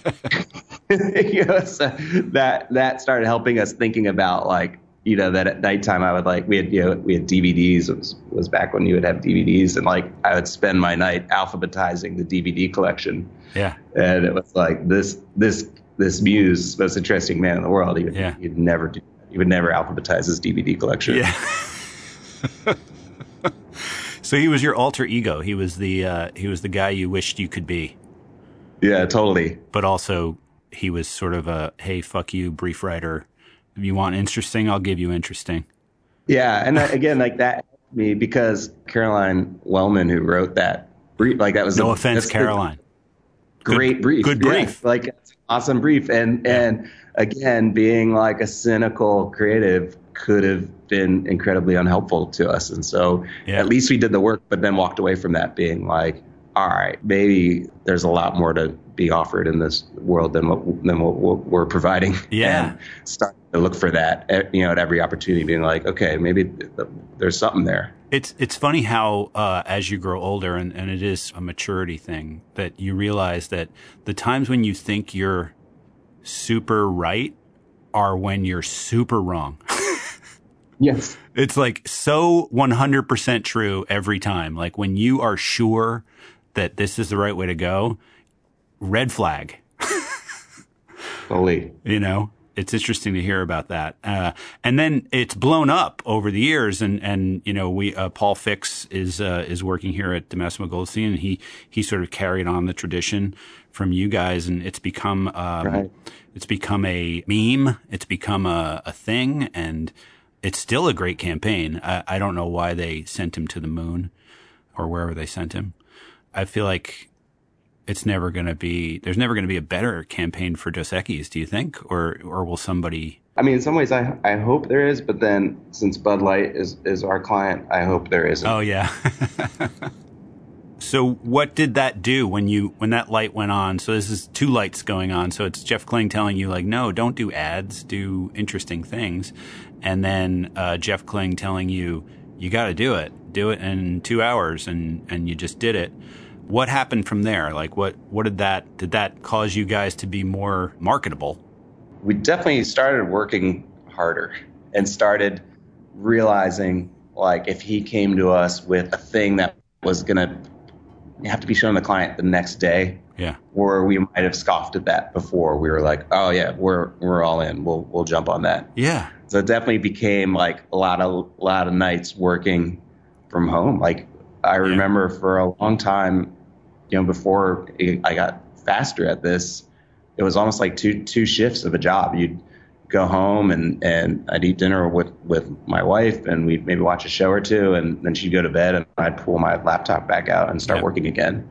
you know, so that that started helping us thinking about like, you know, that at nighttime I would like we had you know we had D V Ds. It was, was back when you would have D V Ds, and like I would spend my night alphabetizing the D V D collection. Yeah, and it was like this this. this muse, most interesting man in the world. He would, yeah. he would never do that. He would never alphabetize his D V D collection. Yeah. So he was your alter ego. He was the uh, he was the guy you wished you could be. Yeah, totally. But also, he was sort of a hey, fuck you, brief writer. If you want interesting, I'll give you interesting. Yeah, and again, like that helped me because Caroline Wellman, who wrote that brief, like that was no a, offense, Caroline. A great good, brief, good brief, yeah, like. Awesome brief. And, and again, being like a cynical creative could have been incredibly unhelpful to us. And so yeah. at least we did the work, but then walked away from that being like, all right, maybe there's a lot more to be offered in this world than what, than what, what we're providing. Yeah. And starting to look for that, at, you know, at every opportunity being like, okay, maybe there's something there. It's, it's funny how, uh, as you grow older, and, and it is a maturity thing, that you realize that the times when you think you're super right are when you're super wrong. Yes. It's like so one hundred percent true every time. Like when you are sure that this is the right way to go, red flag. Holy. You know, it's interesting to hear about that. Uh, and then it's blown up over the years. And, and, you know, we, uh, Paul Fix is, uh, is working here at DiMassimo Goldstein, and he, he sort of carried on the tradition from you guys, and it's become, um, right. it's become a meme. It's become a, a thing, and it's still a great campaign. I, I don't know why they sent him to the moon or wherever they sent him. I feel like it's never going to be, there's never going to be a better campaign for Dos Equis, do you think? Or or will somebody? I mean, in some ways, I I hope there is. But then since Bud Light is, is our client, I hope there isn't. Oh, yeah. So what did that do when you when that light went on? So this is two lights going on. So it's Jeff Kling telling you, like, no, don't do ads, do interesting things. And then uh, Jeff Kling telling you, you got to do it. Do it in two hours. And, and you just did it. What happened from there? Like, what, what did that, did that cause you guys to be more marketable? We definitely started working harder and started realizing, like, if he came to us with a thing that was going to have to be shown the client the next day, yeah, or we might have scoffed at that before. We were like, oh, yeah, we're we're all in. We'll we'll jump on that. Yeah. So it definitely became, like, a lot of, a lot of nights working from home. Like, I remember yeah. for a long time, you know, before I got faster at this, it was almost like two two shifts of a job. You'd go home and, and I'd eat dinner with, with my wife, and we'd maybe watch a show or two, and then she'd go to bed, and I'd pull my laptop back out and start yeah. working again.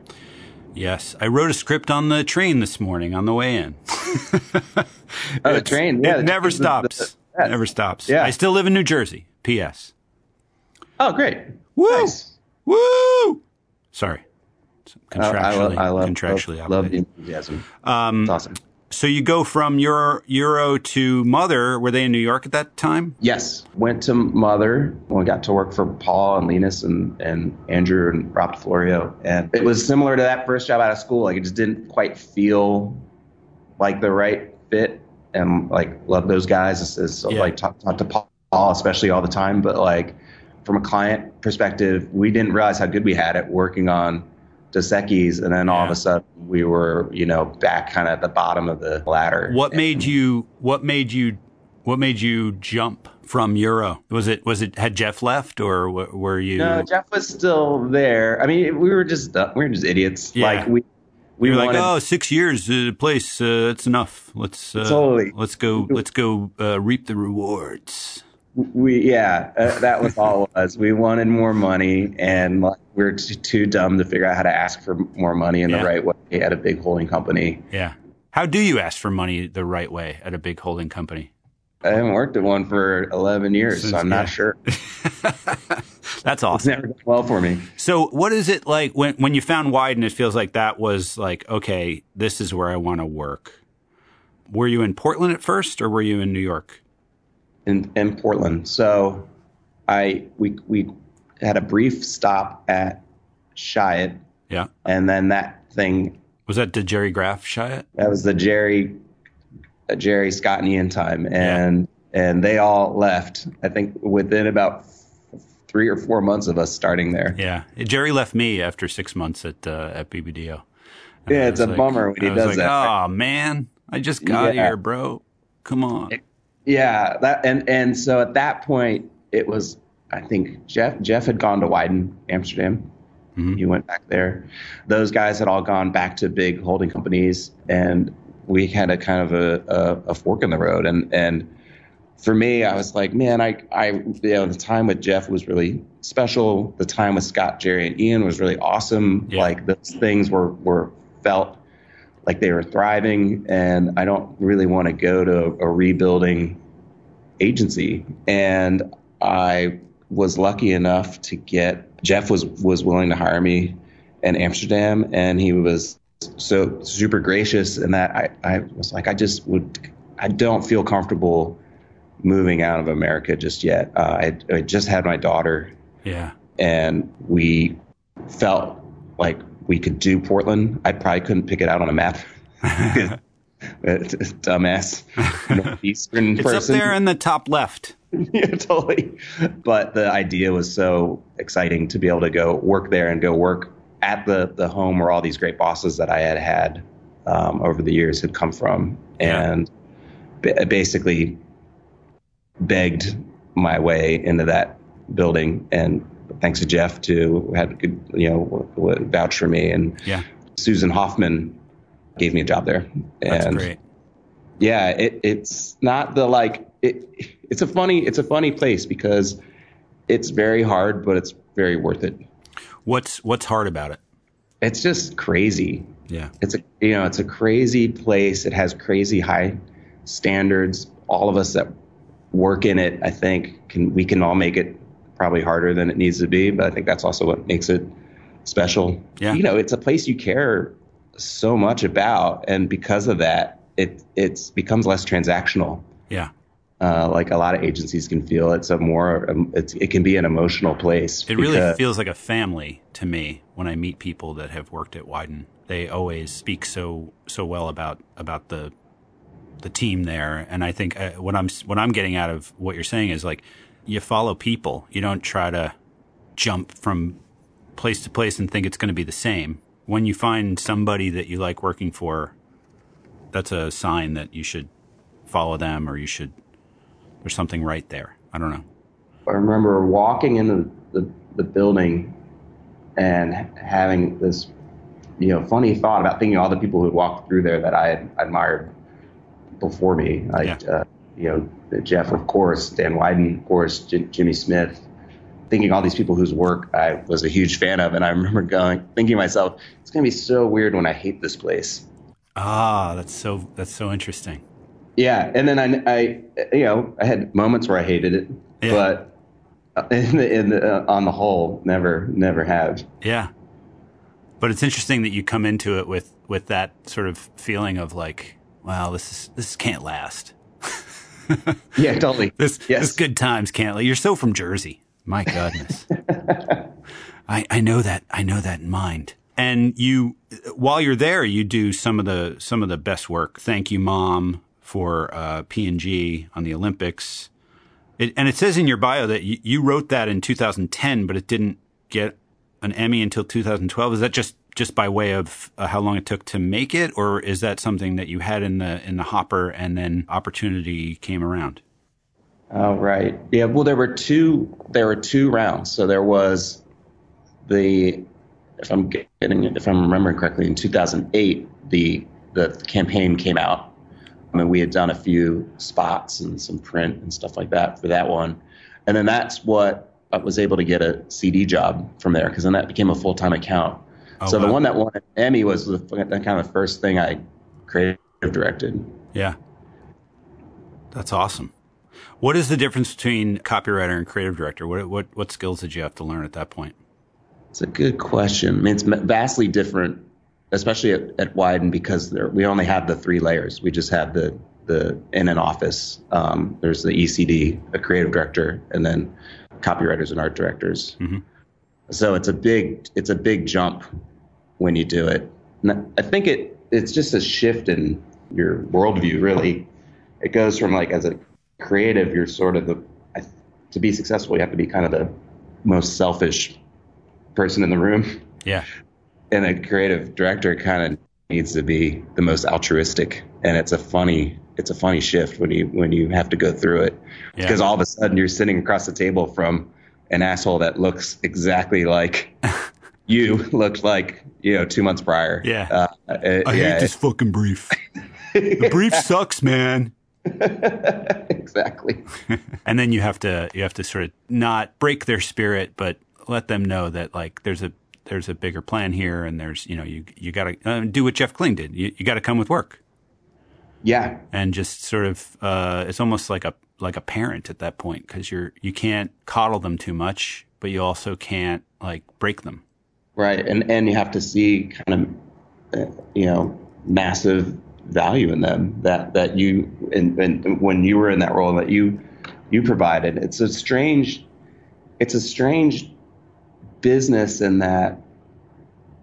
Yes. I wrote a script on the train this morning on the way in. Oh, the train. Yeah, it the, never the, stops. The, the, it never stops. Yeah. I still live in New Jersey, P S Oh, great. Woo! Nice. Woo! Sorry. Contractually, uh, I, lo- I love, contractually love, love the enthusiasm. Um, it's awesome. So you go from your Euro to Mother. Were they in New York at that time? Yes. Went to Mother when I got to work for Paul and Linus and, and Andrew and Rob DeFlorio. And it was similar to that first job out of school. Like, it just didn't quite feel like the right fit. And, like, love those guys. It's, it's yeah. Like, talk, talk to Paul especially all the time. But, like, from a client perspective, we didn't realize how good we had it working on Dos Equis, and then yeah. all of a sudden we were, you know, back kind of at the bottom of the ladder. What and, made you? What made you? What made you jump from Euro? Was it? Was it? Had Jeff left, or w- were you? No, Jeff was still there. I mean, we were just uh, we were just idiots. Yeah. Like we, we were wanted, like, oh, six years at a place. Uh, that's enough. Let's uh, totally. Let's go. Let's go uh, reap the rewards. We yeah, uh, that was all it was. We wanted more money, and like, we were t- too dumb to figure out how to ask for more money in yeah. the right way at a big holding company. Yeah, how do you ask for money the right way at a big holding company? I haven't worked at one for eleven years, Since, so I'm yeah. not sure. That's awesome. It's never done well for me. So, what is it like when when you found Wieden? It feels like that was like, okay, this is where I want to work. Were you in Portland at first, or were you in New York? In, in Portland. So I we we had a brief stop at Chiat. Yeah. And then that thing was that the Jerry Graff Chiat? That was the Jerry uh, Jerry Scott and Ian time. And yeah. and they all left, I think, within about three or four months of us starting there. Yeah. Jerry left me after six months at uh, at B B D O. And yeah, it's a like, bummer when he does like, that. Oh man, I just got yeah. here, bro. Come on. It, Yeah, that and, and so at that point it was I think Jeff Jeff had gone to Wieden, Amsterdam. Mm-hmm. He went back there. Those guys had all gone back to big holding companies, and we had a kind of a, a, a fork in the road. And and for me, I was like, man, I I you know the time with Jeff was really special. The time with Scott, Jerry, and Ian was really awesome. Yeah. Like those things were were felt. Like they were thriving, and I don't really want to go to a rebuilding agency. And I was lucky enough to get, Jeff was, was willing to hire me in Amsterdam, and he was so super gracious in that I, I was like, I just would, I don't feel comfortable moving out of America just yet. Uh, I, I just had my daughter. Yeah. And we felt like we could do Portland. I probably couldn't pick it out on a map. Dumbass northeastern person. It's up there in the top left. Yeah, totally. But the idea was so exciting to be able to go work there and go work at the, the home where all these great bosses that I had had um, over the years had come from. And yeah. b- basically begged my way into that building, and thanks to Jeff, too, had good, you know, vouch for me. And yeah. Susan Hoffman gave me a job there. And that's great. Yeah, it, it's not the like it. It's a funny it's a funny place because it's very hard, but it's very worth it. What's what's hard about it? It's just crazy. Yeah, it's a you know, it's a crazy place. It has crazy high standards. All of us that work in it, I think, can we can all make it. Probably harder than it needs to be, but I think that's also what makes it special. Yeah. You know, it's a place you care so much about, and because of that, it it's becomes less transactional. Yeah. Uh, like a lot of agencies can feel it's a more um, it's, it can be an emotional place. It really feels like a family to me when I meet people that have worked at Wieden. They always speak so so well about about the the team there, and I think uh, what I'm what I'm getting out of what you're saying is like. You follow people. You don't try to jump from place to place and think it's going to be the same. When you find somebody that you like working for, that's a sign that you should follow them, or you should, there's something right there. I don't know. I remember walking into the, the building and having this, you know, funny thought about thinking all the people who walked through there that I had admired before me. Like, yeah. uh, You know, Jeff, of course, Dan Wieden, of course, J- Jimmy Smith, thinking all these people whose work I was a huge fan of. And I remember going, thinking to myself, it's going to be so weird when I hate this place. Ah, that's so that's so interesting. Yeah. And then I, I you know, I had moments where I hated it, yeah. but in the, in the, uh, on the whole, never, never have. Yeah. But it's interesting that you come into it with, with that sort of feeling of like, wow, this is, this can't last. Yeah, totally. This, yes. This good times can't last. You're so from Jersey. My goodness. I, I know that. I know that in mind. And you, while you're there, you do some of the some of the best work. Thank you, Mom, for uh, P and G on the Olympics. It, and it says in your bio that you, you wrote that in two thousand ten, but it didn't get an Emmy until two thousand twelve. Is that just, just by way of uh, how long it took to make it, or is that something that you had in the in the hopper and then opportunity came around? Oh, right. Yeah. Well, there were two. There were two rounds. So there was the. If I'm getting, if I'm remembering correctly, in two thousand eight, the the campaign came out. I mean, we had done a few spots and some print and stuff like that for that one, and then that's what I was able to get a C D job from there, because then that became a full time account. Oh, so wow. The one that won an Emmy was the, the kind of the first thing I creative directed. Yeah, that's awesome. What is the difference between copywriter and creative director? What what what skills did you have to learn at that point? It's a good question. I mean, it's vastly different, especially at, at Wieden, because there, we only have the three layers. We just have the, the in an office. Um, there's the E C D, a creative director, and then copywriters and art directors. Mm-hmm. So it's a big it's a big jump when you do it. And I think it it's just a shift in your worldview, really. It goes from, like, as a creative, you're sort of the to be successful, you have to be kind of the most selfish person in the room. Yeah. And a creative director kind of needs to be the most altruistic, and it's a funny it's a funny shift when you when you have to go through it. Yeah. Because all of a sudden you're sitting across the table from an asshole that looks exactly like you looked like, you know, two months prior. Yeah. Uh, it, I yeah, hate this it, fucking brief. The brief sucks, man. Exactly. And then you have to you have to sort of not break their spirit, but let them know that, like, there's a there's a bigger plan here, and there's, you know, you you got to uh, do what Jeff Kling did. You, you got to come with work. Yeah, and just sort of uh, it's almost like a like a parent at that point, because you're you can't coddle them too much, but you also can't, like, break them. Right, and and you have to see kind of uh, you know massive value in them that that you and, and when you were in that role that you you provided. It's a strange it's a strange. business in that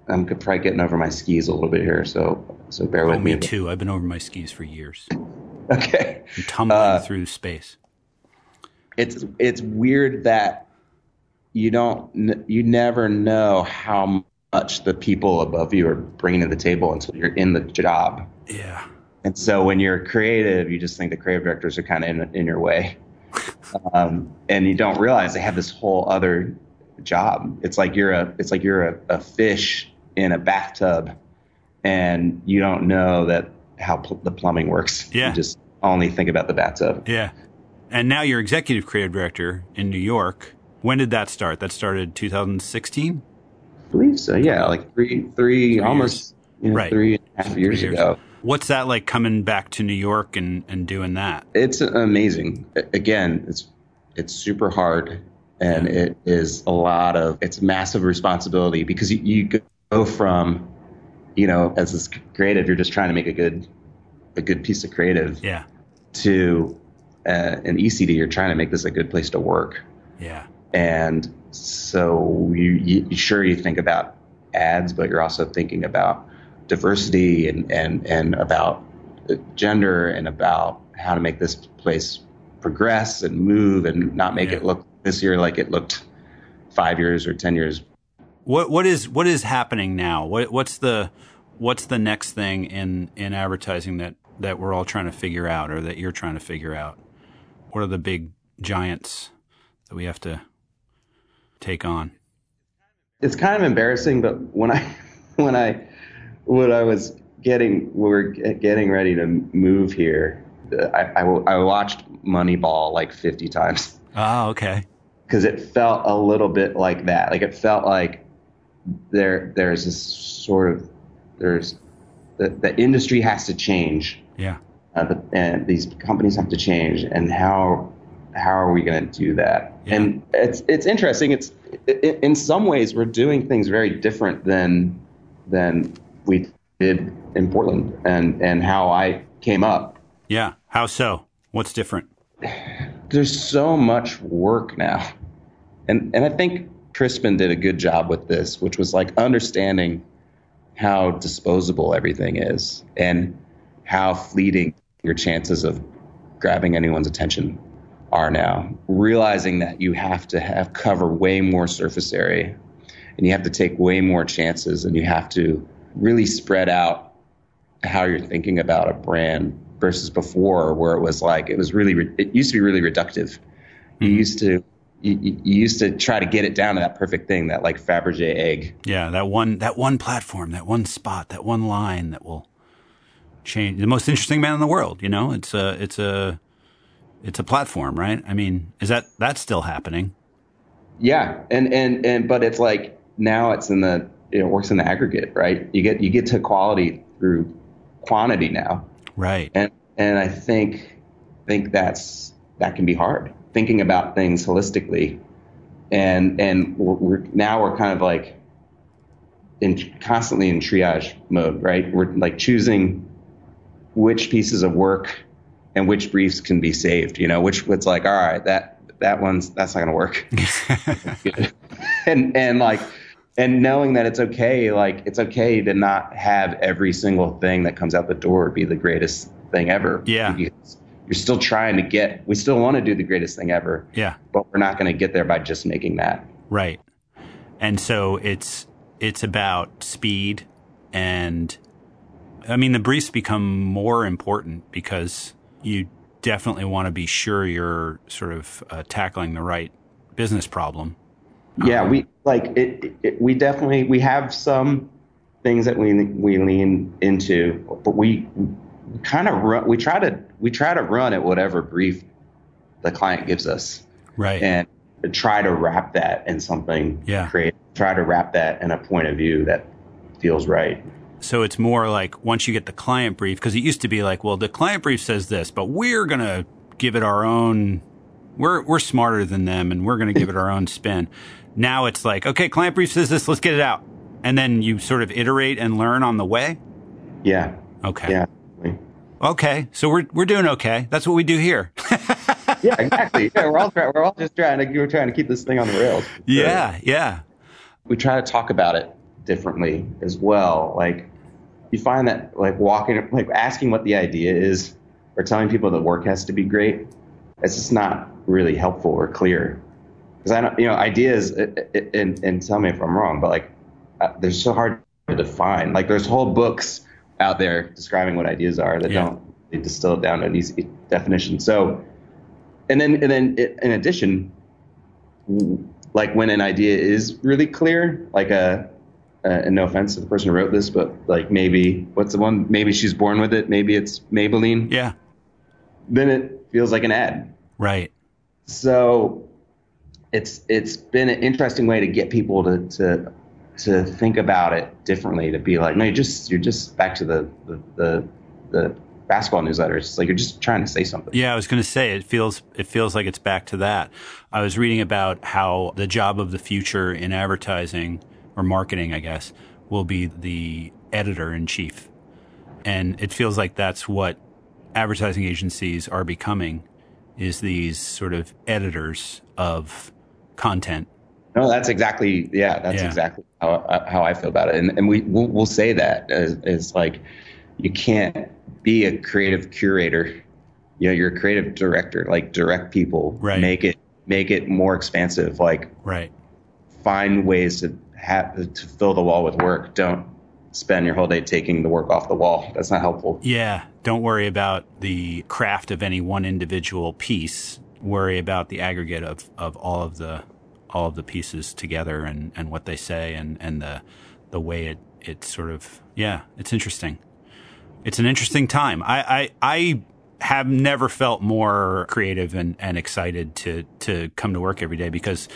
I'm probably getting over my skis a little bit here, so so bear with oh, me. Me too. I've been over my skis for years. Okay, I'm tumbling uh, through space. It's it's weird that you don't you never know how much the people above you are bringing to the table until you're in the job. Yeah. And so when you're creative, you just think the creative directors are kind of in in your way, um, and you don't realize they have this whole other job. It's like you're a it's like you're a, a fish in a bathtub, and you don't know that how pl- the plumbing works. Yeah. You just only think about the bathtub. Yeah. And now you're executive creative director in New York. When did that start? That started two thousand sixteen? I believe so. Yeah, like three three, three almost you know, right. three and a half years, years ago. What's that like, coming back to New York and, and doing that? It's amazing. Again, it's it's super hard. And it is a lot of, it's massive responsibility, because you, you go from, you know, as this creative, you're just trying to make a good, a good piece of creative. Yeah. To uh, an E C D, you're trying to make this a good place to work. Yeah. And so you, you sure you think about ads, but you're also thinking about diversity and, and, and about gender and about how to make this place progress and move and not make yeah. it look this year like it looked five years or ten years. What what is what is happening now? What what's the what's the next thing in, in advertising that, that we're all trying to figure out, or that you're trying to figure out? What are the big giants that we have to take on? It's kind of embarrassing, but when I when I when I was getting we were getting ready to move here, I I, I watched Moneyball like fifty times. Oh, okay. Because it felt a little bit like that. Like, it felt like there, there's this sort of, there's, the, the industry has to change. Yeah. Uh, the, and these companies have to change. And how, how are we going to do that? Yeah. And it's, it's interesting. It's, it, in some ways, we're doing things very different than, than we did in Portland, and, and how I came up. Yeah. How so? What's different? There's so much work now. And and I think Chrisman did a good job with this, which was like understanding how disposable everything is and how fleeting your chances of grabbing anyone's attention are now. Realizing that you have to have cover way more surface area and you have to take way more chances and you have to really spread out how you're thinking about a brand versus before, where it was like, it was really, it used to be really reductive. You mm-hmm. used to, you, you used to try to get it down to that perfect thing, that like Fabergé egg. Yeah. That one, that one platform, that one spot, that one line that will change the most interesting man in the world. You know, it's a, it's a, it's a platform, right? I mean, is that, that's still happening? Yeah. And, and, and, but it's like, now it's in the, it works in the aggregate, right? You get, you get to quality through quantity now. Right. And and I think think that's that can be hard, thinking about things holistically. And and we're now we're kind of like in constantly in triage mode, right? We're like choosing which pieces of work and which briefs can be saved, you know, which it's like, all right, that that one's that's not going to work. and and like And knowing that it's okay, like it's okay to not have every single thing that comes out the door be the greatest thing ever. Yeah. Because you're still trying to get, we still want to do the greatest thing ever. Yeah. But we're not going to get there by just making that. Right. And so it's, it's about speed. And I mean, the briefs become more important because you definitely want to be sure you're sort of uh, tackling the right business problem. Yeah, we like it, it. We definitely we have some things that we we lean into, but we kind of run. We try to we try to run at whatever brief the client gives us, right? And try to wrap that in something yeah. creative. Try to wrap that in a point of view that feels right. So it's more like once you get the client brief, because it used to be like, well, the client brief says this, but we're gonna give it our own. We're we're smarter than them, and we're gonna give it our own spin. Now it's like, okay, client brief says this, let's get it out. And then you sort of iterate and learn on the way? Yeah. Okay. Yeah. Okay. So we're we're doing okay. That's what we do here. Yeah, exactly. Yeah, we're all try, we're all just trying to we're trying to keep this thing on the rails. Yeah, so, yeah. We try to talk about it differently as well. Like you find that like walking like asking what the idea is or telling people that work has to be great, it's just not really helpful or clear. Because I don't, you know, ideas, it, it, and, and tell me if I'm wrong, but like, uh, they're so hard to define. Like, there's whole books out there describing what ideas are that yeah. don't they distill it down to an easy definition. So, and then, and then, it, in addition, like when an idea is really clear, like a, a, and no offense to the person who wrote this, but like maybe what's the one? Maybe she's born with it. Maybe it's Maybelline. Yeah. Then it feels like an ad. Right. So. It's it's been an interesting way to get people to, to to think about it differently, to be like, no, you're just you're just back to the the, the, the basketball newsletters. It's like you're just trying to say something. Yeah, I was going to say it feels it feels like it's back to that. I was reading about how the job of the future in advertising or marketing, I guess, will be the editor in chief, and it feels like that's what advertising agencies are becoming, is these sort of editors of content. No, that's exactly, yeah, that's yeah. exactly how, how I feel about it. And and we, we'll, we'll say that as, as like, you can't be a creative curator. You know, you're a creative director, like direct people, right. make it, make it more expansive. Like right. find ways to have to fill the wall with work. Don't spend your whole day taking the work off the wall. That's not helpful. Yeah. Don't worry about the craft of any one individual piece. Worry about the aggregate of, of all of the all of the pieces together and, and what they say and, and the the way it, it sort of yeah, it's interesting. It's an interesting time. I, I I have never felt more creative and, and excited to to come to work every day because,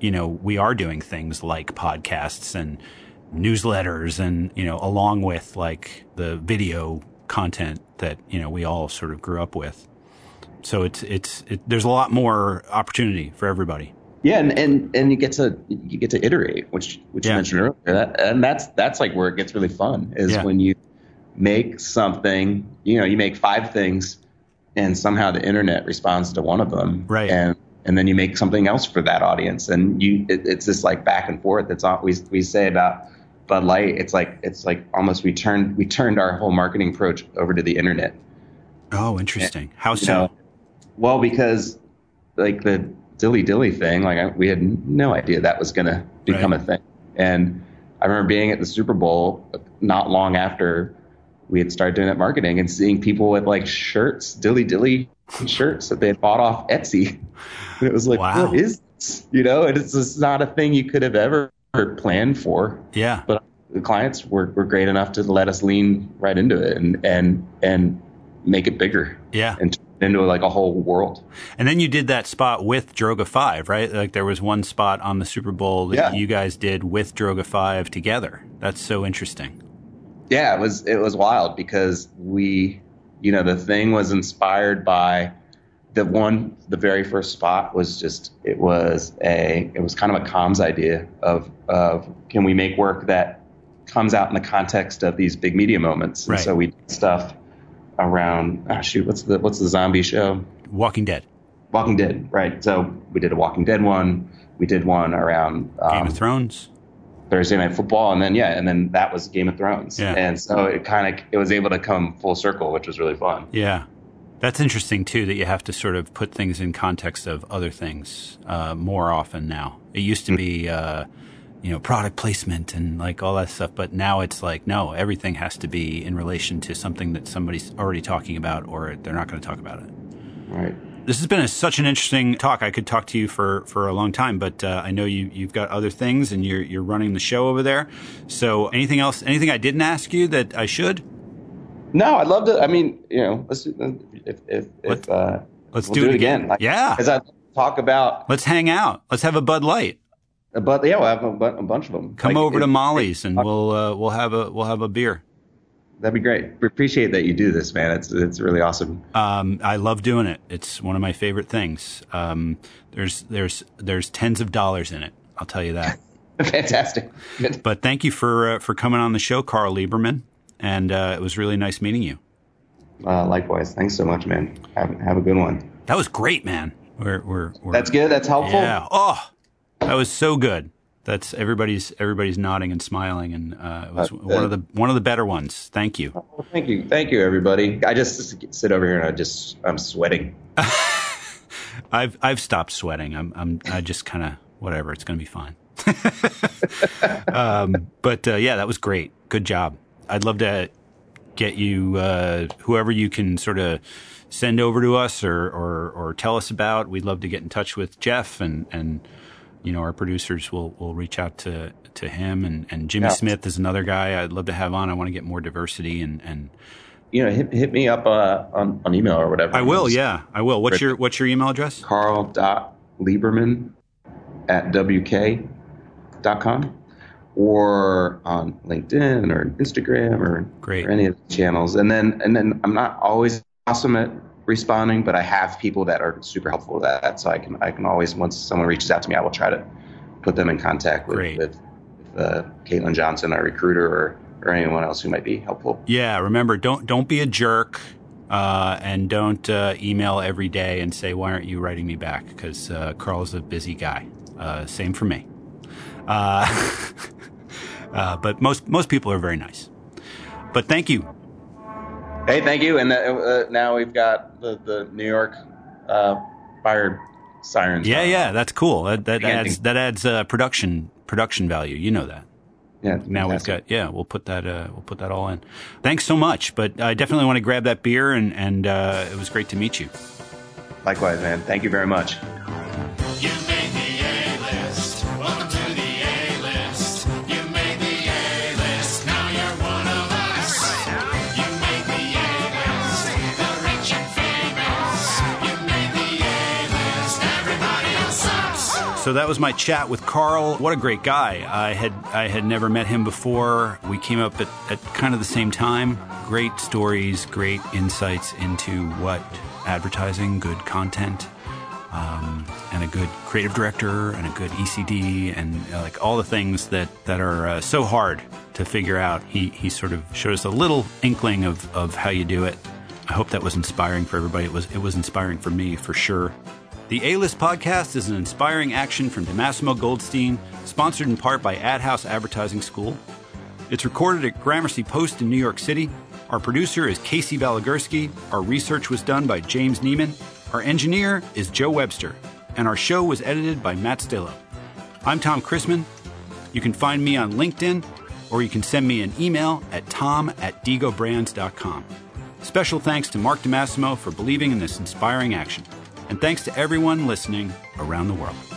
you know, we are doing things like podcasts and newsletters and, you know, along with like the video content that, you know, we all sort of grew up with. So it's, it's, it, there's a lot more opportunity for everybody. Yeah. And, and, and you get to, you get to iterate, which, which yeah. you mentioned earlier. That, and that's, that's like where it gets really fun is yeah. when you, make something, you know, you make five things and somehow the internet responds to one of them. Right. And, and then you make something else for that audience. And you, it, it's this like back and forth. It's all we, we say about Bud Light. It's like, it's like almost, we turned, we turned our whole marketing approach over to the internet. Oh, interesting. And, How so? You know, well, because like the dilly dilly thing, like I, we had no idea that was going to become right. a thing. And I remember being at the Super Bowl not long after we had started doing that marketing and seeing people with like shirts, dilly dilly shirts that they had bought off Etsy. And it was like, wow. What is this? You know, and it's just not a thing you could have ever planned for. Yeah. But the clients were, were great enough to let us lean right into it and, and, and make it bigger. Yeah. And into like a whole world. And then you did that spot with Droga five, right? Like there was one spot on the Super Bowl that yeah. you guys did with Droga five together. That's so interesting. Yeah, it was, it was wild because we, you know, the thing was inspired by the one, the very first spot was just, it was a, it was kind of a comms idea of, of can we make work that comes out in the context of these big media moments? And right. so we did stuff around, oh shoot, what's the, what's the zombie show? Walking Dead. Walking Dead, right. So we did a Walking Dead one. We did one around um, Game of Thrones. Thursday Night Football, and then yeah, and then that was Game of Thrones, yeah. and so it kind of it was able to come full circle, which was really fun. Yeah, that's interesting too that you have to sort of put things in context of other things uh, more often now. It used to be, uh, you know, product placement and like all that stuff, but now it's like no, everything has to be in relation to something that somebody's already talking about, or they're not going to talk about it. Right. This has been a, such an interesting talk. I could talk to you for, for a long time, but uh, I know you, you've got other things and you're you're running the show over there. So anything else, anything I didn't ask you that I should? No, I'd love to. I mean, you know, let's if, if, let's, if, uh, let's we'll do, do it again. again. Like, yeah. As I talk about. Let's hang out. Let's have a Bud Light. A Bud, yeah, we'll have a, a bunch of them. Come like, over it, to Molly's and we'll uh, we'll have a we'll have a beer. That'd be great. We appreciate that you do this, man. It's it's really awesome. Um, I love doing it. It's one of my favorite things. Um, there's there's there's tens of dollars in it. I'll tell you that. Fantastic. Good. But thank you for uh, for coming on the show, Karl Lieberman, and uh, it was really nice meeting you. Uh, likewise. Thanks so much, man. Have have a good one. That was great, man. We're we're, we're that's good. That's helpful. Yeah. Oh, that was so good. That's everybody's. Everybody's nodding and smiling, and uh, it was uh, one of the one of the better ones. Thank you. Well, thank you, thank you, everybody. I just sit over here and I just I'm sweating. I've I've stopped sweating. I'm I'm I just kind of whatever. It's gonna be fine. um, but uh, yeah, that was great. Good job. I'd love to get you uh, whoever you can sort of send over to us or, or or tell us about. We'd love to get in touch with Jeff and and. You know, our producers will will reach out to, to him. And, and Jimmy yeah. Smith is another guy I'd love to have on. I want to get more diversity and, and you know, hit, hit me up uh, on, on email or whatever. I will. Yeah, I will. What's your what's your email address? Karl dot Lieberman at W K dot com or on LinkedIn or Instagram or, Great. or any of the channels. And then and then I'm not always awesome at responding, but I have people that are super helpful to that. So I can, I can always, once someone reaches out to me, I will try to put them in contact with, Great. with, with uh, Caitlin Johnson, our recruiter, or, or anyone else who might be helpful. Yeah. Remember, don't, don't be a jerk. Uh, and don't, uh, email every day and say, why aren't you writing me back? Cause, uh, Karl's a busy guy. Uh, same for me. Uh, uh, but most, most people are very nice, but thank you. Hey, thank you. And uh, now we've got the, the New York uh, fire sirens. Yeah, on. yeah, that's cool. That that Beginning. adds that adds uh, production production value. You know that. Yeah. Now fantastic. we've got yeah. We'll put that uh, we'll put that all in. Thanks so much. But I definitely want to grab that beer, and and uh, it was great to meet you. Likewise, man. Thank you very much. You made the A-list. Welcome to the A-list. You made the A-list. Now you're one of us. So that was my chat with Karl. What a great guy. I had I had never met him before. We came up at, at kind of the same time. Great stories, great insights into what advertising, good content, um, and a good creative director and a good E C D and uh, like all the things that, that are uh, so hard to figure out. He he sort of showed us a little inkling of, of how you do it. I hope that was inspiring for everybody. It was it was inspiring for me, for sure. The A-List Podcast is an inspiring action from DiMassimo Goldstein, sponsored in part by Ad House Advertising School. It's recorded at Gramercy Post in New York City. Our producer is Casey Balagursky. Our research was done by James Neiman. Our engineer is Joe Webster. And our show was edited by Matt Stillo. I'm Tom Chrisman. You can find me on LinkedIn, or you can send me an email at tom at digo brands dot com. Special thanks to Mark DiMassimo for believing in this inspiring action. And thanks to everyone listening around the world.